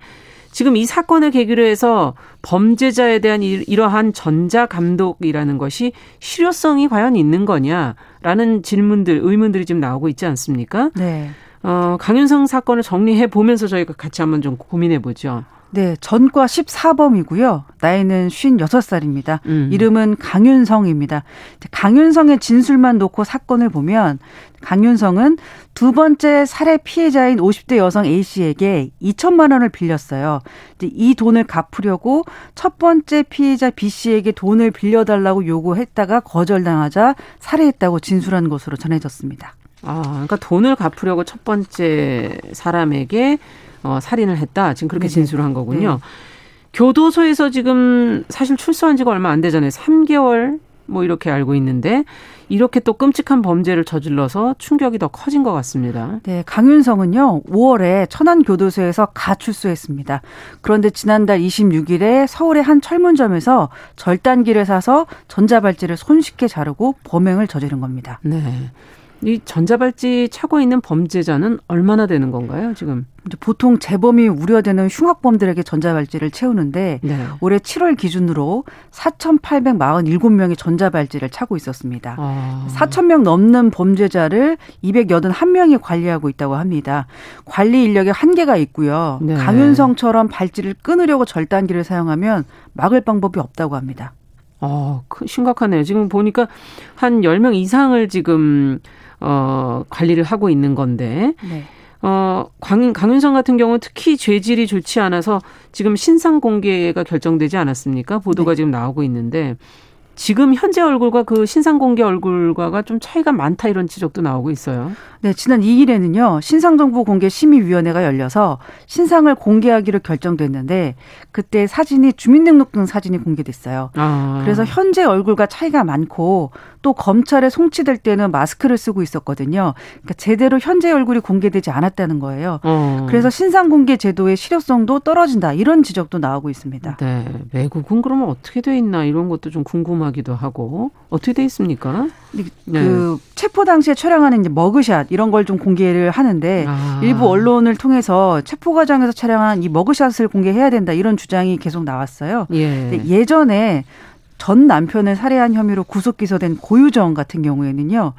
지금 이 사건을 계기로 해서 범죄자에 대한 이러한 전자감독이라는 것이 실효성이 과연 있는 거냐라는 질문들, 의문들이 지금 나오고 있지 않습니까? 네. 어, 강윤성 사건을 정리해 보면서 저희가 같이 한번 좀 고민해 보죠. 네, 전과 십사 범이고요. 나이는 쉰여섯 살입니다. 음. 이름은 강윤성입니다. 강윤성의 진술만 놓고 사건을 보면 강윤성은 두 번째 살해 피해자인 오십 대 여성 A씨에게 이천만 원을 빌렸어요. 이제 이 돈을 갚으려고 첫 번째 피해자 B씨에게 돈을 빌려달라고 요구했다가 거절당하자 살해했다고 진술한 것으로 전해졌습니다. 아, 그러니까 돈을 갚으려고 첫 번째 사람에게 어, 살인을 했다. 지금 그렇게 네네. 진술을 한 거군요. 네. 교도소에서 지금 사실 출소한 지가 얼마 안 되잖아요. 삼 개월 뭐 이렇게 알고 있는데 이렇게 또 끔찍한 범죄를 저질러서 충격이 더 커진 것 같습니다. 네, 강윤성은요. 오월에 천안교도소에서 가출소했습니다. 그런데 지난달 이십육 일에 서울의 한 철문점에서 절단기를 사서 전자발찌를 손쉽게 자르고 범행을 저지른 겁니다. 네. 이 전자발찌 차고 있는 범죄자는 얼마나 되는 건가요, 지금? 보통 재범이 우려되는 흉악범들에게 전자발찌를 채우는데 네. 올해 칠월 기준으로 사천팔백사십칠 명이 전자발찌를 차고 있었습니다. 아. 사천 명 넘는 범죄자를 이백팔십일 명이 관리하고 있다고 합니다. 관리 인력에 한계가 있고요. 네. 강윤성처럼 발찌를 끊으려고 절단기를 사용하면 막을 방법이 없다고 합니다. 어, 심각하네요. 지금 보니까 한 열 명 이상을 지금 어, 관리를 하고 있는 건데 네. 어, 강, 강윤성 같은 경우 특히 죄질이 좋지 않아서 지금 신상 공개가 결정되지 않았습니까? 보도가 네. 지금 나오고 있는데 지금 현재 얼굴과 그 신상공개 얼굴과가 좀 차이가 많다 이런 지적도 나오고 있어요. 네, 지난 이 일에는요. 신상정보공개심의위원회가 열려서 신상을 공개하기로 결정됐는데 그때 사진이 주민등록증 사진이 공개됐어요. 아. 그래서 현재 얼굴과 차이가 많고 또 검찰에 송치될 때는 마스크를 쓰고 있었거든요. 그러니까 제대로 현재 얼굴이 공개되지 않았다는 거예요. 어. 그래서 신상공개 제도의 실효성도 떨어진다 이런 지적도 나오고 있습니다. 네, 외국은 그러면 어떻게 돼 있나 이런 것도 좀 궁금합니다. 기도 하고 어떻게 돼 있습니까? 그 네. 체포 당시에 촬영하는 이제 머그샷 이런 걸 좀 공개를 하는데 아. 일부 언론을 통해서 체포 과정에서 촬영한 이 머그샷을 공개해야 된다 이런 주장이 계속 나왔어요. 예. 예전에 전 남편을 살해한 혐의로 구속 기소된 고유정 같은 경우에는요.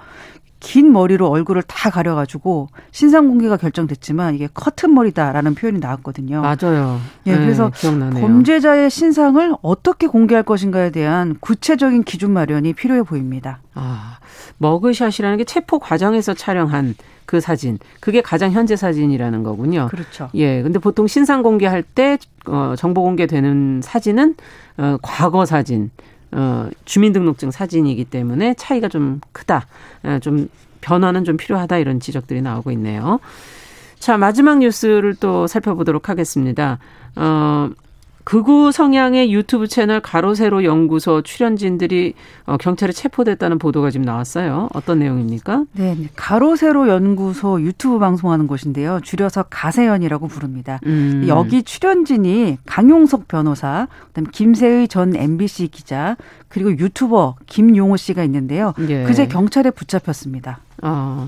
긴 머리로 얼굴을 다 가려가지고 신상 공개가 결정됐지만 이게 커튼 머리다라는 표현이 나왔거든요. 맞아요. 예, 네, 그래서 기억나네요. 범죄자의 신상을 어떻게 공개할 것인가에 대한 구체적인 기준 마련이 필요해 보입니다. 아, 머그샷이라는 게 체포 과정에서 촬영한 그 사진, 그게 가장 현재 사진이라는 거군요. 그렇죠. 예, 근데 보통 신상 공개할 때 어, 정보 공개되는 사진은 어, 과거 사진. 어, 주민등록증 사진이기 때문에 차이가 좀 크다. 좀 변화는 좀 필요하다 이런 지적들이 나오고 있네요. 자, 마지막 뉴스를 또 살펴보도록 하겠습니다. 어, 극우 성향의 유튜브 채널 가로세로 연구소 출연진들이 경찰에 체포됐다는 보도가 지금 나왔어요. 어떤 내용입니까? 네, 가로세로 연구소 유튜브 방송하는 곳인데요. 줄여서 가세연이라고 부릅니다. 음. 여기 출연진이 강용석 변호사, 그다음에 김세희 전 엠비씨 기자, 그리고 유튜버 김용호 씨가 있는데요. 예. 그제 경찰에 붙잡혔습니다. 아.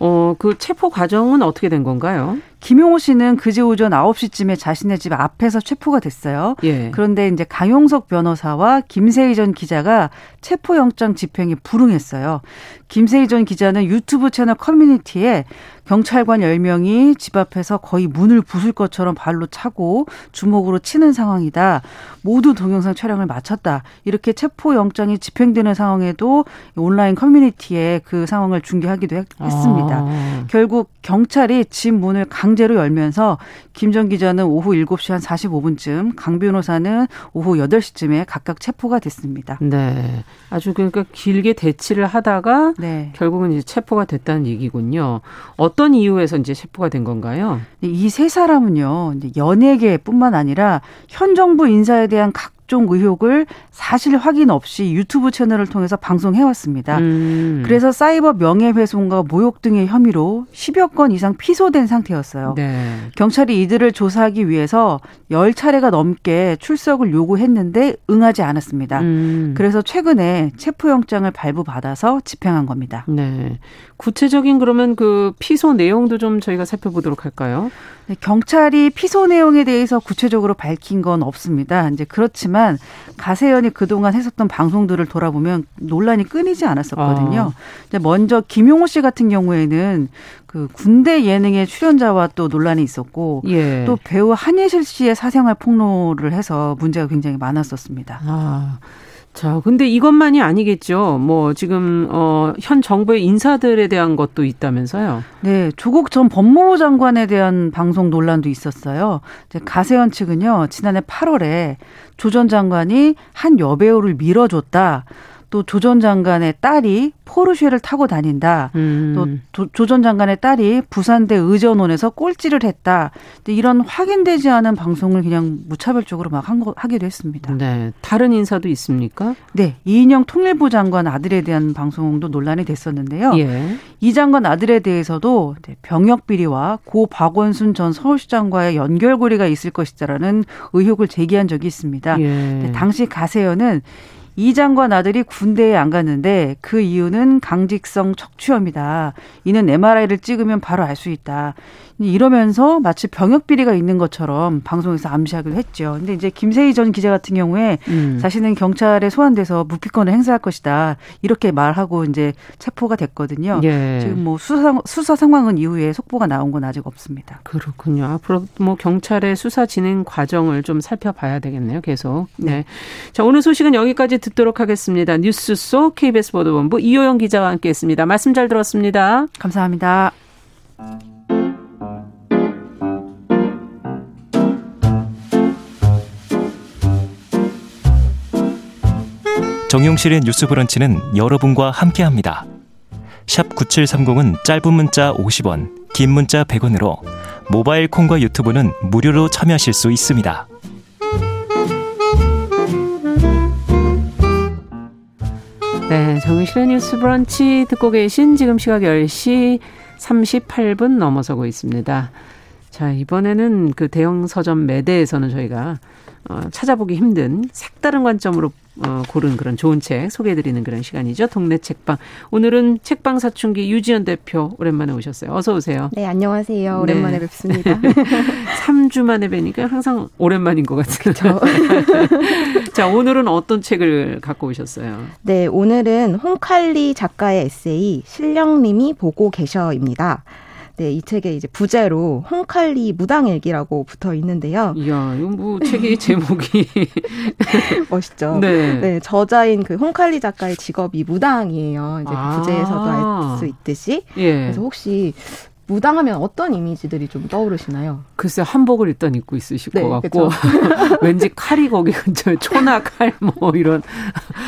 어, 그 체포 과정은 어떻게 된 건가요? 김용호 씨는 그제 오전 아홉 시쯤에 자신의 집 앞에서 체포가 됐어요. 예. 그런데 이제 강용석 변호사와 김세희 전 기자가 체포영장 집행에 불응했어요. 김세희 전 기자는 유튜브 채널 커뮤니티에 경찰관 열 명이 집 앞에서 거의 문을 부술 것처럼 발로 차고 주먹으로 치는 상황이다. 모두 동영상 촬영을 마쳤다. 이렇게 체포영장이 집행되는 상황에도 온라인 커뮤니티에 그 상황을 중계하기도 했습니다. 아. 결국 경찰이 집 문을 강 강제로 열면서 김 전 기자는 오후 일곱 시 한 사십오 분쯤, 강 변호사는 오후 여덟 시쯤에 각각 체포가 됐습니다. 네, 아주 그러니까 길게 대치를 하다가 네. 결국은 이제 체포가 됐다는 얘기군요. 어떤 이유에서 이제 체포가 된 건가요? 이 세 사람은요, 연예계뿐만 아니라 현 정부 인사에 대한 각 의혹을 사실 확인 없이 유튜브 채널을 통해서 방송해왔습니다. 음. 그래서 사이버 명예훼손과 모욕 등의 혐의로 십여 건 이상 피소된 상태였어요. 네. 경찰이 이들을 조사하기 위해서 열 차례가 넘게 출석을 요구했는데 응하지 않았습니다. 음. 그래서 최근에 체포영장을 발부받아서 집행한 겁니다. 네. 구체적인 그러면 그 피소 내용도 좀 저희가 살펴보도록 할까요? 네, 경찰이 피소 내용에 대해서 구체적으로 밝힌 건 없습니다. 이제 그렇지만 가세연이 그동안 했었던 방송들을 돌아보면 논란이 끊이지 않았었거든요. 아. 먼저 김용호 씨 같은 경우에는 그 군대 예능의 출연자와 또 논란이 있었고 예. 또 배우 한예실 씨의 사생활 폭로를 해서 문제가 굉장히 많았었습니다. 아. 자, 근데 이것만이 아니겠죠. 뭐 지금 어, 현 정부의 인사들에 대한 것도 있다면서요. 네, 조국 전 법무부 장관에 대한 방송 논란도 있었어요. 이제 가세연 측은요, 지난해 팔월에 조 전 장관이 한 여배우를 밀어줬다. 또 조 전 장관의 딸이 포르쉐를 타고 다닌다. 음. 또 조 전 장관의 딸이 부산대 의전원에서 꼴찌를 했다. 이런 확인되지 않은 방송을 그냥 무차별적으로 막 한 거, 하기도 했습니다. 네, 다른 인사도 있습니까? 네, 이인영 통일부 장관 아들에 대한 방송도 논란이 됐었는데요. 예. 이 장관 아들에 대해서도 병역 비리와 고 박원순 전 서울시장과의 연결고리가 있을 것이다라는 의혹을 제기한 적이 있습니다. 예. 당시 가세연은 이 장관 아들이 군대에 안 갔는데 그 이유는 강직성 척추염이다. 이는 엠알아이를 찍으면 바로 알 수 있다. 이러면서 마치 병역 비리가 있는 것처럼 방송에서 암시하기도 했죠. 그런데 이제 김세희 전 기자 같은 경우에 음. 자신은 경찰에 소환돼서 무피권을 행사할 것이다. 이렇게 말하고 이제 체포가 됐거든요. 예. 지금 뭐 수사, 수사 상황은 이후에 속보가 나온 건 아직 없습니다. 그렇군요. 앞으로 뭐 경찰의 수사 진행 과정을 좀 살펴봐야 되겠네요. 계속. 네. 네. 자, 오늘 소식은 여기까지 듣도록 하겠습니다. 뉴스 속 케이비에스 보도본부 이호영 기자와 함께했습니다. 말씀 잘 들었습니다. 감사합니다. 정용실의 뉴스 브런치는 여러분과 함께합니다. 샵 구칠삼공은 짧은 문자 오십 원, 긴 문자 백 원으로 모바일 콩과 유튜브는 무료로 참여하실 수 있습니다. 네, 정은실의 뉴스 브런치 듣고 계신 지금 시각 열 시 삼십팔 분 넘어서고 있습니다. 자, 이번에는 그 대형 서점 매대에서는 저희가 어, 찾아보기 힘든 색다른 관점으로 어, 고른 그런 좋은 책 소개해드리는 그런 시간이죠. 동네 책방. 오늘은 책방 사춘기 유지연 대표 오랜만에 오셨어요. 어서 오세요. 네, 안녕하세요. 오랜만에 네. 뵙습니다. 삼 주 만에 뵈니까 항상 오랜만인 것 같아요. 그렇죠. 자, 오늘은 어떤 책을 갖고 오셨어요? 네, 오늘은 홍칼리 작가의 에세이 신령님이 보고 계셔입니다. 네, 이 책에 이제 부제로 홍칼리 무당일기라고 붙어 있는데요. 이야, 이거 뭐 책의 제목이 멋있죠. 네. 네, 저자인 그 홍칼리 작가의 직업이 무당이에요. 이제 아~ 부제에서도 알 수 있듯이. 예. 그래서 혹시 무당하면 어떤 이미지들이 좀 떠오르시나요? 글쎄 한복을 일단 입고 있으실 네, 것 같고 왠지 칼이 거기 근처에 초나 칼 뭐 이런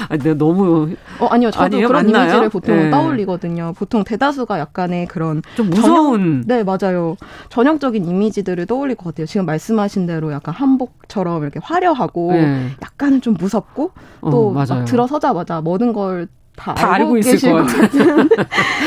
아니, 내가 너무 어 아니요 저도 아니에요? 그런 맞나요? 이미지를 보통 네. 떠올리거든요. 보통 대다수가 약간의 그런 좀 무서운 전형, 네 맞아요 전형적인 이미지들을 떠올릴 것 같아요. 지금 말씀하신 대로 약간 한복처럼 이렇게 화려하고 네. 약간은 좀 무섭고 또 어, 막 들어서자마자 모든 걸 다, 다 알고, 알고 계실 것 같은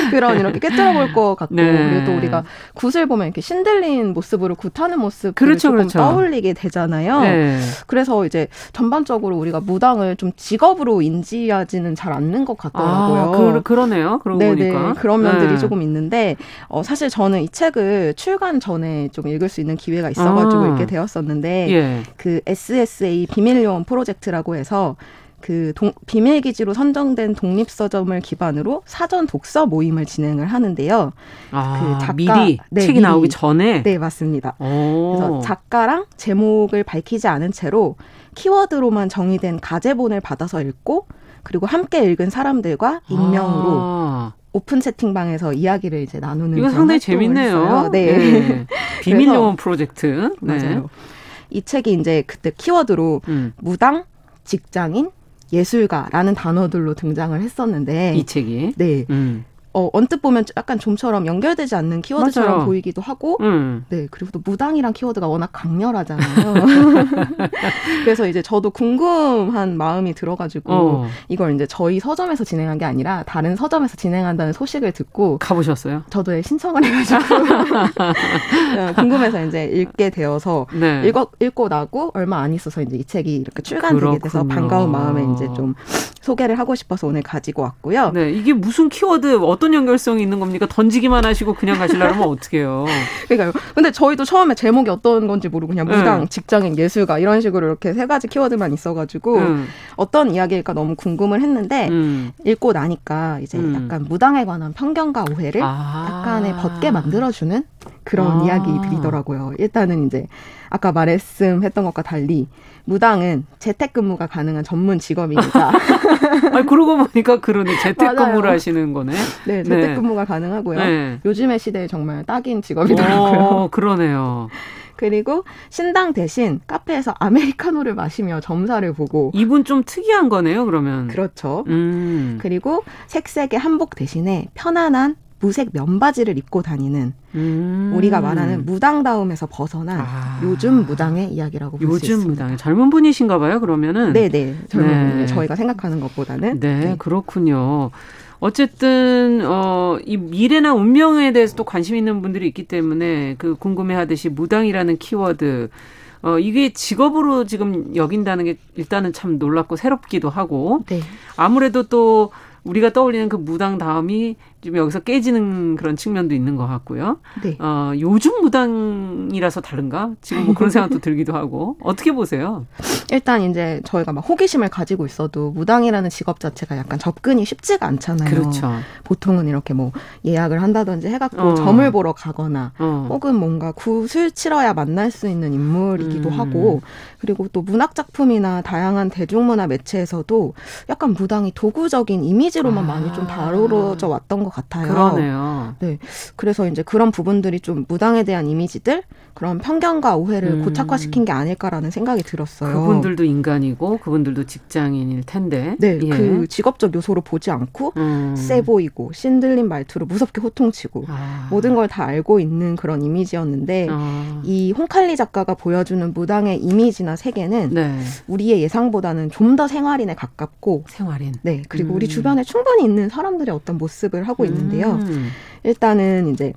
그런 이렇게 깨뜨려볼 것 같고 네. 그리고 또 우리가 굿을 보면 이렇게 신들린 모습으로 굿하는 모습을 그렇죠, 조금 그렇죠. 떠올리게 되잖아요. 네. 그래서 이제 전반적으로 우리가 무당을 좀 직업으로 인지하지는 잘 않는 것 같더라고요. 아, 그, 그러네요. 그러고 네네, 보니까. 그런 면들이 네. 조금 있는데 어, 사실 저는 이 책을 출간 전에 좀 읽을 수 있는 기회가 있어가지고 아. 읽게 되었었는데 예. 그 에스에스에이 비밀요원 프로젝트라고 해서 그 동, 비밀기지로 선정된 독립서점을 기반으로 사전 독서 모임을 진행을 하는데요. 아, 그 작가, 미리 네, 책이 미리, 나오기 전에? 네, 맞습니다. 오. 그래서 작가랑 제목을 밝히지 않은 채로 키워드로만 정의된 가제본을 받아서 읽고 그리고 함께 읽은 사람들과 익명으로 아. 오픈 채팅방에서 이야기를 이제 나누는 이거 상당히 재밌네요. 네. 네. 비밀요원 프로젝트. 네. 맞아요. 이 책이 이제 그때 키워드로 음. 무당, 직장인, 예술가라는 단어들로 등장을 했었는데 이 책이 네 음. 어, 언뜻 보면 약간 좀처럼 연결되지 않는 키워드처럼 맞아요. 보이기도 하고 음. 네 그리고 또 무당이란 키워드가 워낙 강렬하잖아요. 그래서 이제 저도 궁금한 마음이 들어가지고 어. 이걸 이제 저희 서점에서 진행한 게 아니라 다른 서점에서 진행한다는 소식을 듣고 가보셨어요? 저도 예, 신청을 해가지고 궁금해서 이제 읽게 되어서 네. 읽어, 읽고 나고 얼마 안 있어서 이제 이 책이 이렇게 출간되게 돼서 반가운 마음에 이제 좀 소개를 하고 싶어서 오늘 가지고 왔고요. 네, 이게 무슨 키워드 어떤 연결성이 있는 겁니까? 던지기만 하시고 그냥 가시려면 어떡해요? 그러니까요. 근데 저희도 처음에 제목이 어떤 건지 모르고 그냥 무당, 네. 직장인, 예술가 이런 식으로 이렇게 세 가지 키워드만 있어가지고 음. 어떤 이야기일까 너무 궁금을 했는데 음. 읽고 나니까 이제 음. 약간 무당에 관한 편견과 오해를 아. 약간의 벗게 만들어주는 그런 아. 이야기들이더라고요. 일단은 이제 아까 말씀했던 것과 달리 무당은 재택근무가 가능한 전문 직업입니다. 아, 그러고 보니까 그러네. 재택근무를 맞아요. 하시는 거네. 네, 재택근무가 네. 가능하고요. 네. 요즘의 시대에 정말 딱인 직업이더라고요. 오, 그러네요. 그리고 신당 대신 카페에서 아메리카노를 마시며 점사를 보고 이분 좀 특이한 거네요, 그러면. 그렇죠. 음. 그리고 색색의 한복 대신에 편안한 무색 면바지를 입고 다니는 음. 우리가 말하는 무당다움에서 벗어난 아. 요즘 무당의 이야기라고 볼 수 있습니다. 요즘 무당의 젊은 분이신가 봐요, 그러면은. 네네. 젊은 네. 분이에요. 저희가 생각하는 것보다는. 네, 네. 그렇군요. 어쨌든 어, 이 미래나 운명에 대해서 또 관심 있는 분들이 있기 때문에 그 궁금해하듯이 무당이라는 키워드 어, 이게 직업으로 지금 여긴다는 게 일단은 참 놀랍고 새롭기도 하고 네. 아무래도 또 우리가 떠올리는 그 무당 다음이 좀 여기서 깨지는 그런 측면도 있는 것 같고요. 네. 어, 요즘 무당이라서 다른가? 지금 뭐 그런 생각도 들기도 하고. 어떻게 보세요? 일단 이제 저희가 막 호기심을 가지고 있어도 무당이라는 직업 자체가 약간 접근이 쉽지가 않잖아요. 그렇죠. 보통은 이렇게 뭐 예약을 한다든지 해갖고 어. 점을 보러 가거나 어. 혹은 뭔가 굿을 치러야 만날 수 있는 인물이기도 음. 하고 그리고 또 문학작품이나 다양한 대중문화 매체에서도 약간 무당이 도구적인 이미지로만 아. 많이 좀 다루어져 왔던 것 같아요. 그러네요. 네, 그래서 이제 그런 부분들이 좀 무당에 대한 이미지들, 그런 편견과 오해를 음. 고착화시킨 게 아닐까라는 생각이 들었어요. 그분들도 인간이고 그분들도 직장인일 텐데. 네, 예. 그 직업적 요소로 보지 않고 음. 세 보이고 신들린 말투로 무섭게 호통치고 아. 모든 걸 다 알고 있는 그런 이미지였는데 아. 이 홍칼리 작가가 보여주는 무당의 이미지나 세계는 네. 우리의 예상보다는 좀 더 생활인에 가깝고 생활인. 네, 그리고 음. 우리 주변에 충분히 있는 사람들의 어떤 모습을 하고 있는데요. 음. 일단은 이제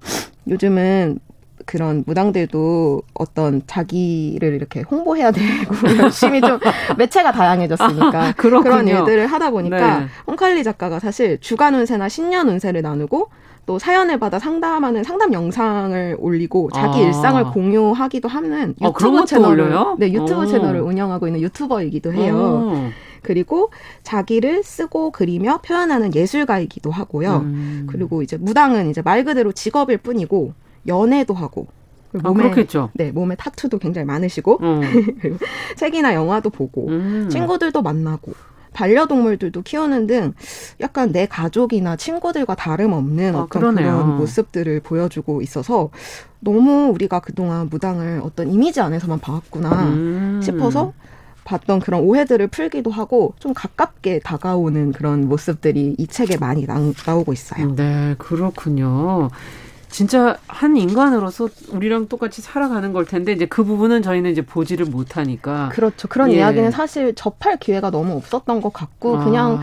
요즘은 그런 무당들도 어떤 자기를 이렇게 홍보해야 되고 열심히 좀 매체가 다양해졌으니까 아, 그런 일들을 하다 보니까 네. 홍칼리 작가가 사실 주간 운세나 신년 운세를 나누고 또 사연을 받아 상담하는 상담 영상을 올리고 자기 아. 일상을 공유하기도 하는 유튜브 아, 그런 것도 채널을 올려요? 네, 유튜브 오. 채널을 운영하고 있는 유튜버이기도 해요. 오. 그리고 자기를 쓰고 그리며 표현하는 예술가이기도 하고요. 음. 그리고 이제 무당은 이제 말 그대로 직업일 뿐이고 연애도 하고 몸에, 아, 그렇겠죠. 네, 몸에 타투도 굉장히 많으시고 음. 책이나 영화도 보고 음. 친구들도 만나고 반려동물들도 키우는 등 약간 내 가족이나 친구들과 다름없는 아, 어떤 그러네요. 그런 모습들을 보여주고 있어서 너무 우리가 그동안 무당을 어떤 이미지 안에서만 봐왔구나 음. 싶어서 봤던 그런 오해들을 풀기도 하고 좀 가깝게 다가오는 그런 모습들이 이 책에 많이 나오고 있어요. 네, 그렇군요. 진짜 한 인간으로서 우리랑 똑같이 살아가는 걸 텐데 이제 그 부분은 저희는 이제 보지를 못하니까. 그렇죠. 그런 예. 이야기는 사실 접할 기회가 너무 없었던 것 같고 아. 그냥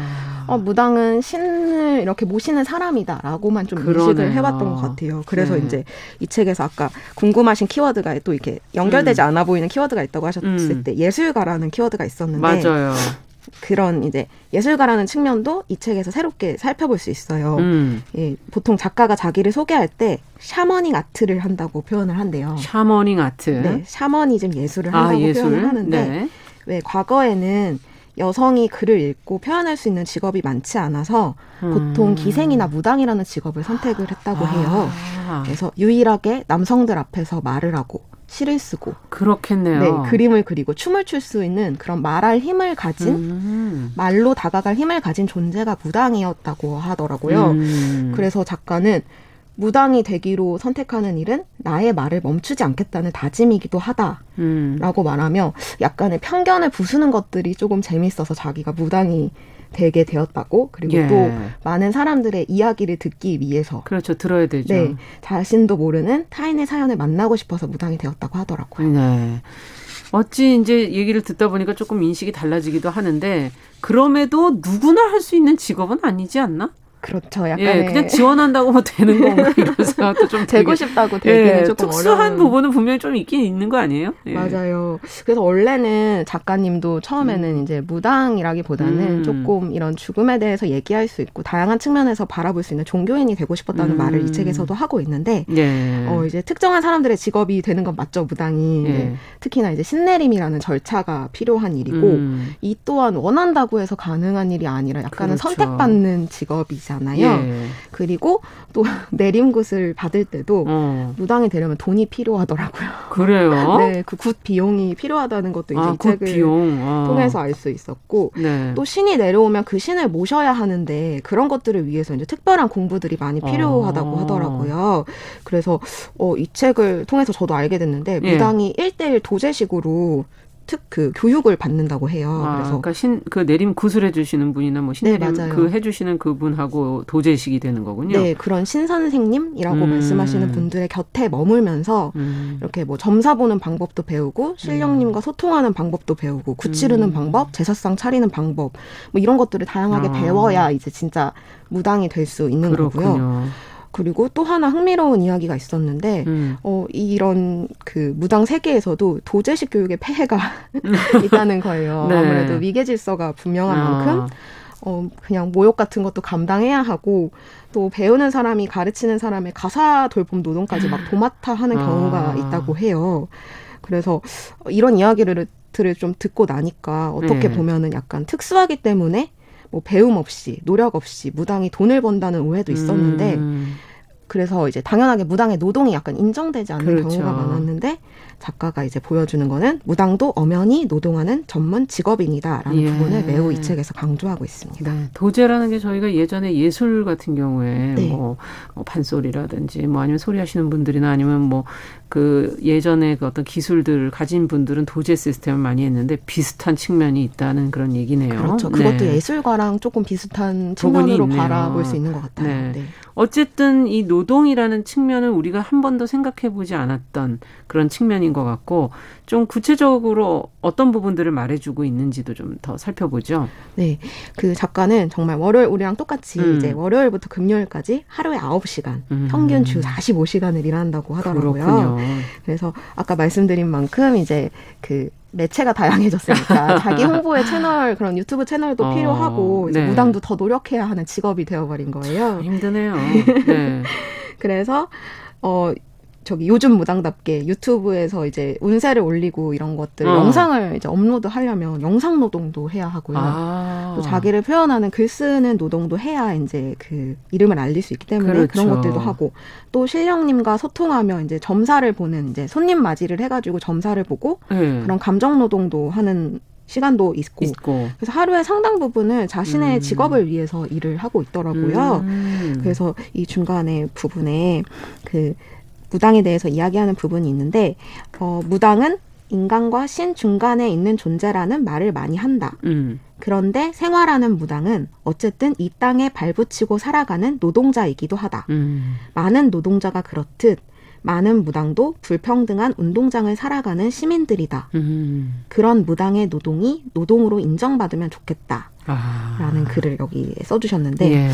어, 무당은 신을 이렇게 모시는 사람이다라고만 좀 그러네요. 인식을 해왔던 것 같아요. 그래서 네. 이제 이 책에서 아까 궁금하신 키워드가 또 이렇게 연결되지 음. 않아 보이는 키워드가 있다고 하셨을 음. 때 예술가라는 키워드가 있었는데 맞아요. 그런 이제 예술가라는 측면도 이 책에서 새롭게 살펴볼 수 있어요. 음. 예, 보통 작가가 자기를 소개할 때 샤머닝 아트를 한다고 표현을 한대요. 샤머닝 아트. 네, 샤머니즘 예술을 한다고 아, 예술? 표현을 하는데 네. 왜 과거에는 여성이 글을 읽고 표현할 수 있는 직업이 많지 않아서 음. 보통 기생이나 무당이라는 직업을 선택을 했다고 아. 해요. 그래서 유일하게 남성들 앞에서 말을 하고 시를 쓰고 그렇겠네요. 네, 그림을 그리고 춤을 출 수 있는 그런 말할 힘을 가진 음. 말로 다가갈 힘을 가진 존재가 무당이었다고 하더라고요. 음. 그래서 작가는 무당이 되기로 선택하는 일은 나의 말을 멈추지 않겠다는 다짐이기도 하다라고 음. 말하며 약간의 편견을 부수는 것들이 조금 재밌어서 자기가 무당이 되게 되었다고 그리고 예. 또 많은 사람들의 이야기를 듣기 위해서 그렇죠. 들어야 되죠. 네, 자신도 모르는 타인의 사연을 만나고 싶어서 무당이 되었다고 하더라고요. 네. 어찌 이제 얘기를 듣다 보니까 조금 인식이 달라지기도 하는데 그럼에도 누구나 할 수 있는 직업은 아니지 않나? 그렇죠. 약간 예, 그냥 지원한다고 뭐 되는 건가 이런 생각도 좀 되고 되게, 싶다고 되기는 예, 조금 특수한 어려운. 부분은 분명히 좀 있긴 있는 거 아니에요? 예. 맞아요. 그래서 원래는 작가님도 처음에는 음. 이제 무당이라기보다는 음. 조금 이런 죽음에 대해서 얘기할 수 있고 다양한 측면에서 바라볼 수 있는 종교인이 되고 싶었다는 음. 말을 이 책에서도 하고 있는데 예. 어, 이제 특정한 사람들의 직업이 되는 건 맞죠, 무당이. 예. 특히나 이제 신내림이라는 절차가 필요한 일이고 음. 이 또한 원한다고 해서 가능한 일이 아니라 약간은 그렇죠. 선택받는 직업이. 잖아요. 예. 그리고 또 내림굿을 받을 때도 어. 무당이 되려면 돈이 필요하더라고요. 그래요? 네, 그 굿 비용이 필요하다는 것도 이제 아, 이 책을 비용. 아. 통해서 알 수 있었고 네. 또 신이 내려오면 그 신을 모셔야 하는데 그런 것들을 위해서 이제 특별한 공부들이 많이 필요하다고 어. 하더라고요. 그래서 어, 이 책을 통해서 저도 알게 됐는데 예. 무당이 일 대일 도제식으로 특 그 교육을 받는다고 해요. 아, 그래서 그러니까 신 그 내림 구슬해 주시는 분이나 뭐 신내림 네, 그 해주시는 그분하고 도제식이 되는 거군요. 네, 그런 신선생님이라고 음. 말씀하시는 분들의 곁에 머물면서 음. 이렇게 뭐 점사 보는 방법도 배우고 신령님과 음. 소통하는 방법도 배우고 굿 치르는 음. 방법, 제사상 차리는 방법 뭐 이런 것들을 다양하게 아. 배워야 이제 진짜 무당이 될 수 있는 그렇군요. 거고요. 그리고 또 하나 흥미로운 이야기가 있었는데 음. 어, 이런 그 무당 세계에서도 도제식 교육의 폐해가 있다는 거예요. 네. 아무래도 위계질서가 분명한 아. 만큼 어, 그냥 모욕 같은 것도 감당해야 하고 또 배우는 사람이 가르치는 사람의 가사 돌봄 노동까지 막 도맡아 하는 경우가 아. 있다고 해요. 그래서 이런 이야기를 좀 듣고 나니까 어떻게 네. 보면은 약간 특수하기 때문에 뭐 배움 없이 노력 없이 무당이 돈을 번다는 오해도 있었는데 음. 그래서 이제 당연하게 무당의 노동이 약간 인정되지 않는 그렇죠. 경우가 많았는데 작가가 이제 보여주는 거는 무당도 엄연히 노동하는 전문 직업인이다라는 예. 부분을 매우 이 책에서 강조하고 있습니다. 네. 도제라는 게 저희가 예전에 예술 같은 경우에 네. 뭐, 뭐 판소리라든지 뭐 아니면 소리 하시는 분들이나 아니면 뭐 그 예전에 그 어떤 기술들을 가진 분들은 도제 시스템을 많이 했는데 비슷한 측면이 있다는 그런 얘기네요. 그렇죠. 그것도 네. 예술과랑 조금 비슷한 측면으로 바라볼 수 있는 것 같아요. 네. 네. 어쨌든 이 노동이라는 측면은 우리가 한 번도 생각해보지 않았던 그런 측면인 것 같고 좀 구체적으로 어떤 부분들을 말해주고 있는지도 좀 더 살펴보죠. 네, 그 작가는 정말 월요일 우리랑 똑같이 음. 이제 월요일부터 금요일까지 하루에 아홉 시간 음. 평균 주 사십오 시간을 일한다고 하더라고요. 그렇군요. 그래서 아까 말씀드린 만큼 이제 그 매체가 다양해졌으니까 자기 홍보의 채널 그런 유튜브 채널도 어, 필요하고 이제 네. 무당도 더 노력해야 하는 직업이 되어버린 거예요. 힘드네요. 네. 그래서 어 저기 요즘 무당답게 유튜브에서 이제 운세를 올리고 이런 것들 어. 영상을 이제 업로드하려면 영상 노동도 해야 하고요. 아. 또 자기를 표현하는 글 쓰는 노동도 해야 이제 그 이름을 알릴 수 있기 때문에 그렇죠. 그런 것들도 하고 또 신령님과 소통하며 이제 점사를 보는 이제 손님 맞이를 해가지고 점사를 보고 음. 그런 감정 노동도 하는 시간도 있고. 있고. 그래서 하루의 상당 부분을 자신의 음. 직업을 위해서 일을 하고 있더라고요. 음. 그래서 이 중간에 부분에 그 무당에 대해서 이야기하는 부분이 있는데 어, 무당은 인간과 신 중간에 있는 존재라는 말을 많이 한다. 음. 그런데 생활하는 무당은 어쨌든 이 땅에 발붙이고 살아가는 노동자이기도 하다. 음. 많은 노동자가 그렇듯 많은 무당도 불평등한 운동장을 살아가는 시민들이다. 음. 그런 무당의 노동이 노동으로 인정받으면 좋겠다. 아. 라는 글을 여기에 써주셨는데 예.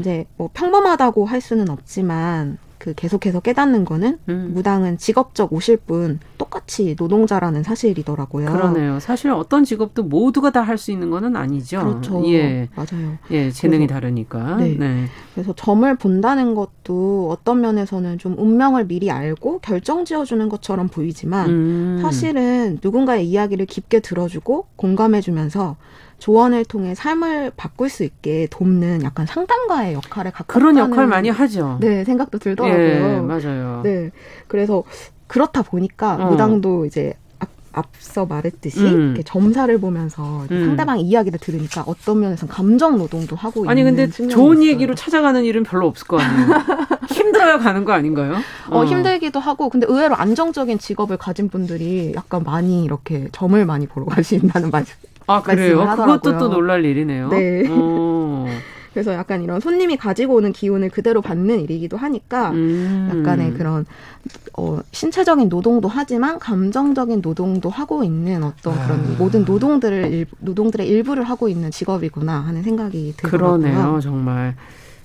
이제 뭐 평범하다고 할 수는 없지만 그 계속해서 깨닫는 거는 음. 무당은 직업적 오실 분 똑같이 노동자라는 사실이더라고요. 그러네요. 사실 어떤 직업도 모두가 다 할 수 있는 거는 아니죠. 그렇죠. 예. 맞아요. 예, 재능이 그래서, 다르니까. 네. 네. 그래서 점을 본다는 것도 어떤 면에서는 좀 운명을 미리 알고 결정 지어주는 것처럼 보이지만 음. 사실은 누군가의 이야기를 깊게 들어주고 공감해주면서 조언을 통해 삶을 바꿀 수 있게 돕는 약간 상담가의 역할에 가깝다는 그런 역할 많이 하죠. 네, 생각도 들더라고요. 예, 맞아요. 네, 그래서 그렇다 보니까 어. 무당도 이제 앞, 앞서 말했듯이 음. 이렇게 점사를 보면서 음. 상대방 이야기를 들으니까 어떤 면에서는 감정 노동도 하고 아니, 있는 아니 근데 좋은 있어요. 얘기로 찾아가는 일은 별로 없을 거 아니에요. 힘들어야 가는 거 아닌가요? 어. 어, 힘들기도 하고 근데 의외로 안정적인 직업을 가진 분들이 약간 많이 이렇게 점을 많이 보러 가신다는 말씀 아, 그래요? 하더라고요. 그것도 또 놀랄 일이네요. 네. 그래서 약간 이런 손님이 가지고 오는 기운을 그대로 받는 일이기도 하니까 음. 약간의 그런 어, 신체적인 노동도 하지만 감정적인 노동도 하고 있는 어떤 그런 아. 모든 노동들을 일, 노동들의 일부를 하고 있는 직업이구나 하는 생각이 들더라고요. 그러네요, 정말.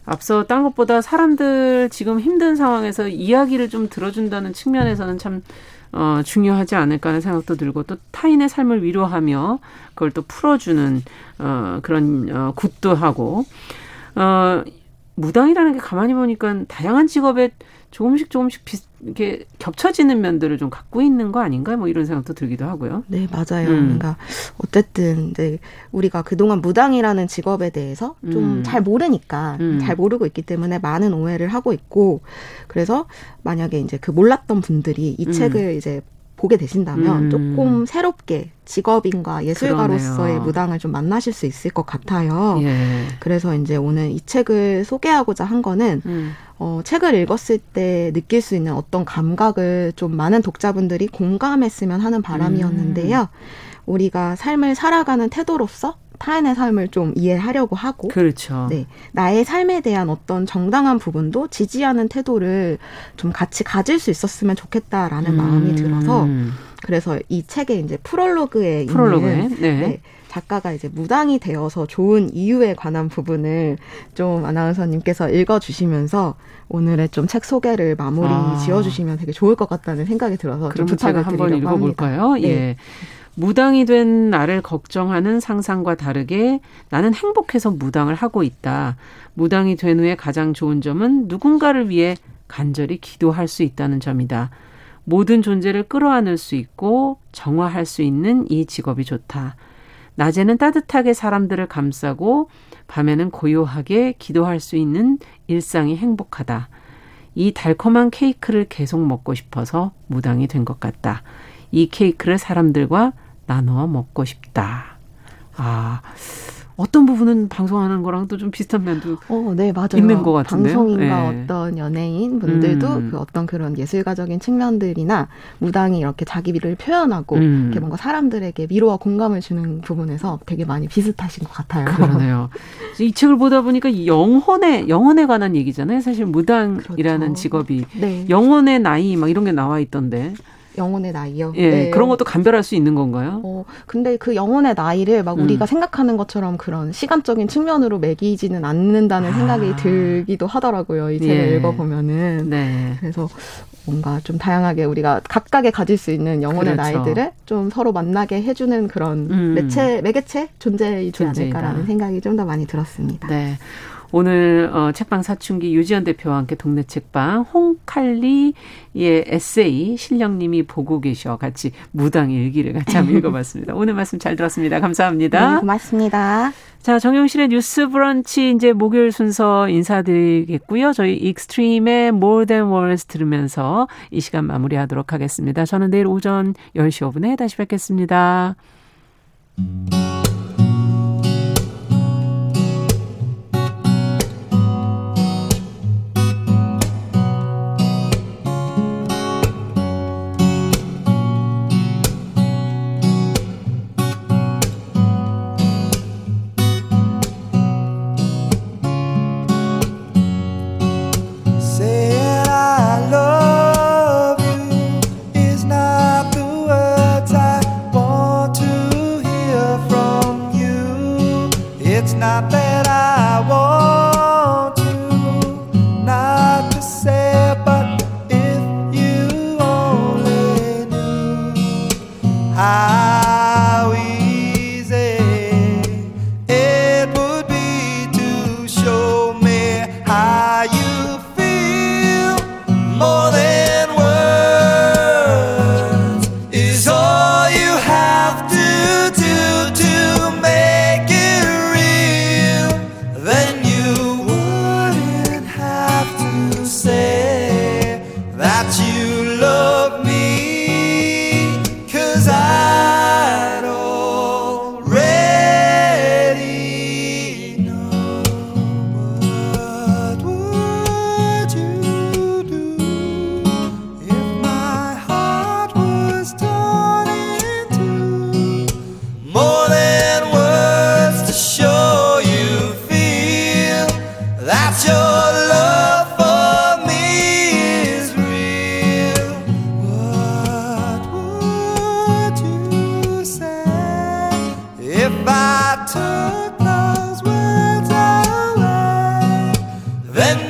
앞서 딴 것보다 사람들 지금 힘든 상황에서 이야기를 좀 들어준다는 측면에서는 참 어, 중요하지 않을까 하는 생각도 들고 또 타인의 삶을 위로하며 그걸 또 풀어주는 어, 그런 어, 굿도 하고 어, 무당이라는 게 가만히 보니까 다양한 직업에 조금씩 조금씩 비, 이렇게 겹쳐지는 면들을 좀 갖고 있는 거 아닌가 뭐 이런 생각도 들기도 하고요. 네 맞아요. 음. 그러니까 어쨌든 이제 우리가 그동안 무당이라는 직업에 대해서 좀 잘 음. 모르니까 음. 잘 모르고 있기 때문에 많은 오해를 하고 있고 그래서 만약에 이제 그 몰랐던 분들이 이 음. 책을 이제 보게 되신다면 음. 조금 새롭게 직업인과 예술가로서의 그러네요. 무당을 좀 만나실 수 있을 것 같아요. 예. 그래서 이제 오늘 이 책을 소개하고자 한 거는 음. 어, 책을 읽었을 때 느낄 수 있는 어떤 감각을 좀 많은 독자분들이 공감했으면 하는 바람이었는데요. 음. 우리가 삶을 살아가는 태도로서 타인의 삶을 좀 이해하려고 하고 그렇죠. 네, 나의 삶에 대한 어떤 정당한 부분도 지지하는 태도를 좀 같이 가질 수 있었으면 좋겠다라는 음. 마음이 들어서 그래서 이 책의 이제 프롤로그에, 프롤로그에? 있는 네. 네, 작가가 이제 무당이 되어서 좋은 이유에 관한 부분을 좀 아나운서님께서 읽어주시면서 오늘의 좀 책 소개를 마무리 아. 지어주시면 되게 좋을 것 같다는 생각이 들어서 좀 부탁을 드리려고 합니다. 그럼 제가 한번 읽어볼까요? 네. 예. 무당이 된 나를 걱정하는 상상과 다르게 나는 행복해서 무당을 하고 있다. 무당이 된 후에 가장 좋은 점은 누군가를 위해 간절히 기도할 수 있다는 점이다. 모든 존재를 끌어안을 수 있고 정화할 수 있는 이 직업이 좋다. 낮에는 따뜻하게 사람들을 감싸고 밤에는 고요하게 기도할 수 있는 일상이 행복하다. 이 달콤한 케이크를 계속 먹고 싶어서 무당이 된 것 같다. 이 케이크를 사람들과 나눠 먹고 싶다. 아, 어떤 부분은 방송하는 거랑 또 좀 비슷한 면도 어, 네, 맞아요. 있는 것 같은데요. 방송인과 네. 어떤 연예인 분들도 음. 그 어떤 그런 예술가적인 측면들이나 무당이 이렇게 자기를 표현하고 음. 이렇게 뭔가 사람들에게 위로와 공감을 주는 부분에서 되게 많이 비슷하신 것 같아요. 그러네요. 이 책을 보다 보니까 영혼에 영혼에 관한 얘기잖아요. 사실 무당이라는 그렇죠. 직업이 네. 영혼의 나이 막 이런 게 나와 있던데. 영혼의 나이요. 예, 네. 그런 것도 감별할 수 있는 건가요? 어, 근데 그 영혼의 나이를 막 우리가 음. 생각하는 것처럼 그런 시간적인 측면으로 매기지는 않는다는 아. 생각이 들기도 하더라고요. 이 책을 예. 읽어보면은. 네. 그래서 뭔가 좀 다양하게 우리가 각각의 가질 수 있는 영혼의 그렇죠. 나이들을 좀 서로 만나게 해주는 그런 음. 매체, 매개체 존재이지 존재이다. 않을까라는 생각이 좀 더 많이 들었습니다. 네. 오늘 어, 책방 사춘기 유지연 대표와 함께 동네 책방 홍칼리의 에세이 신령님이 보고 계셔 같이 무당 일기를 같이 한번 읽어봤습니다. 오늘 말씀 잘 들었습니다. 감사합니다. 네, 고맙습니다. 자, 정용실의 뉴스 브런치 이제 목요일 순서 인사드리겠고요. 저희 익스트림의 More Than Words 들으면서 이 시간 마무리하도록 하겠습니다. 저는 내일 오전 열 시 오 분에 다시 뵙겠습니다. Then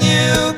you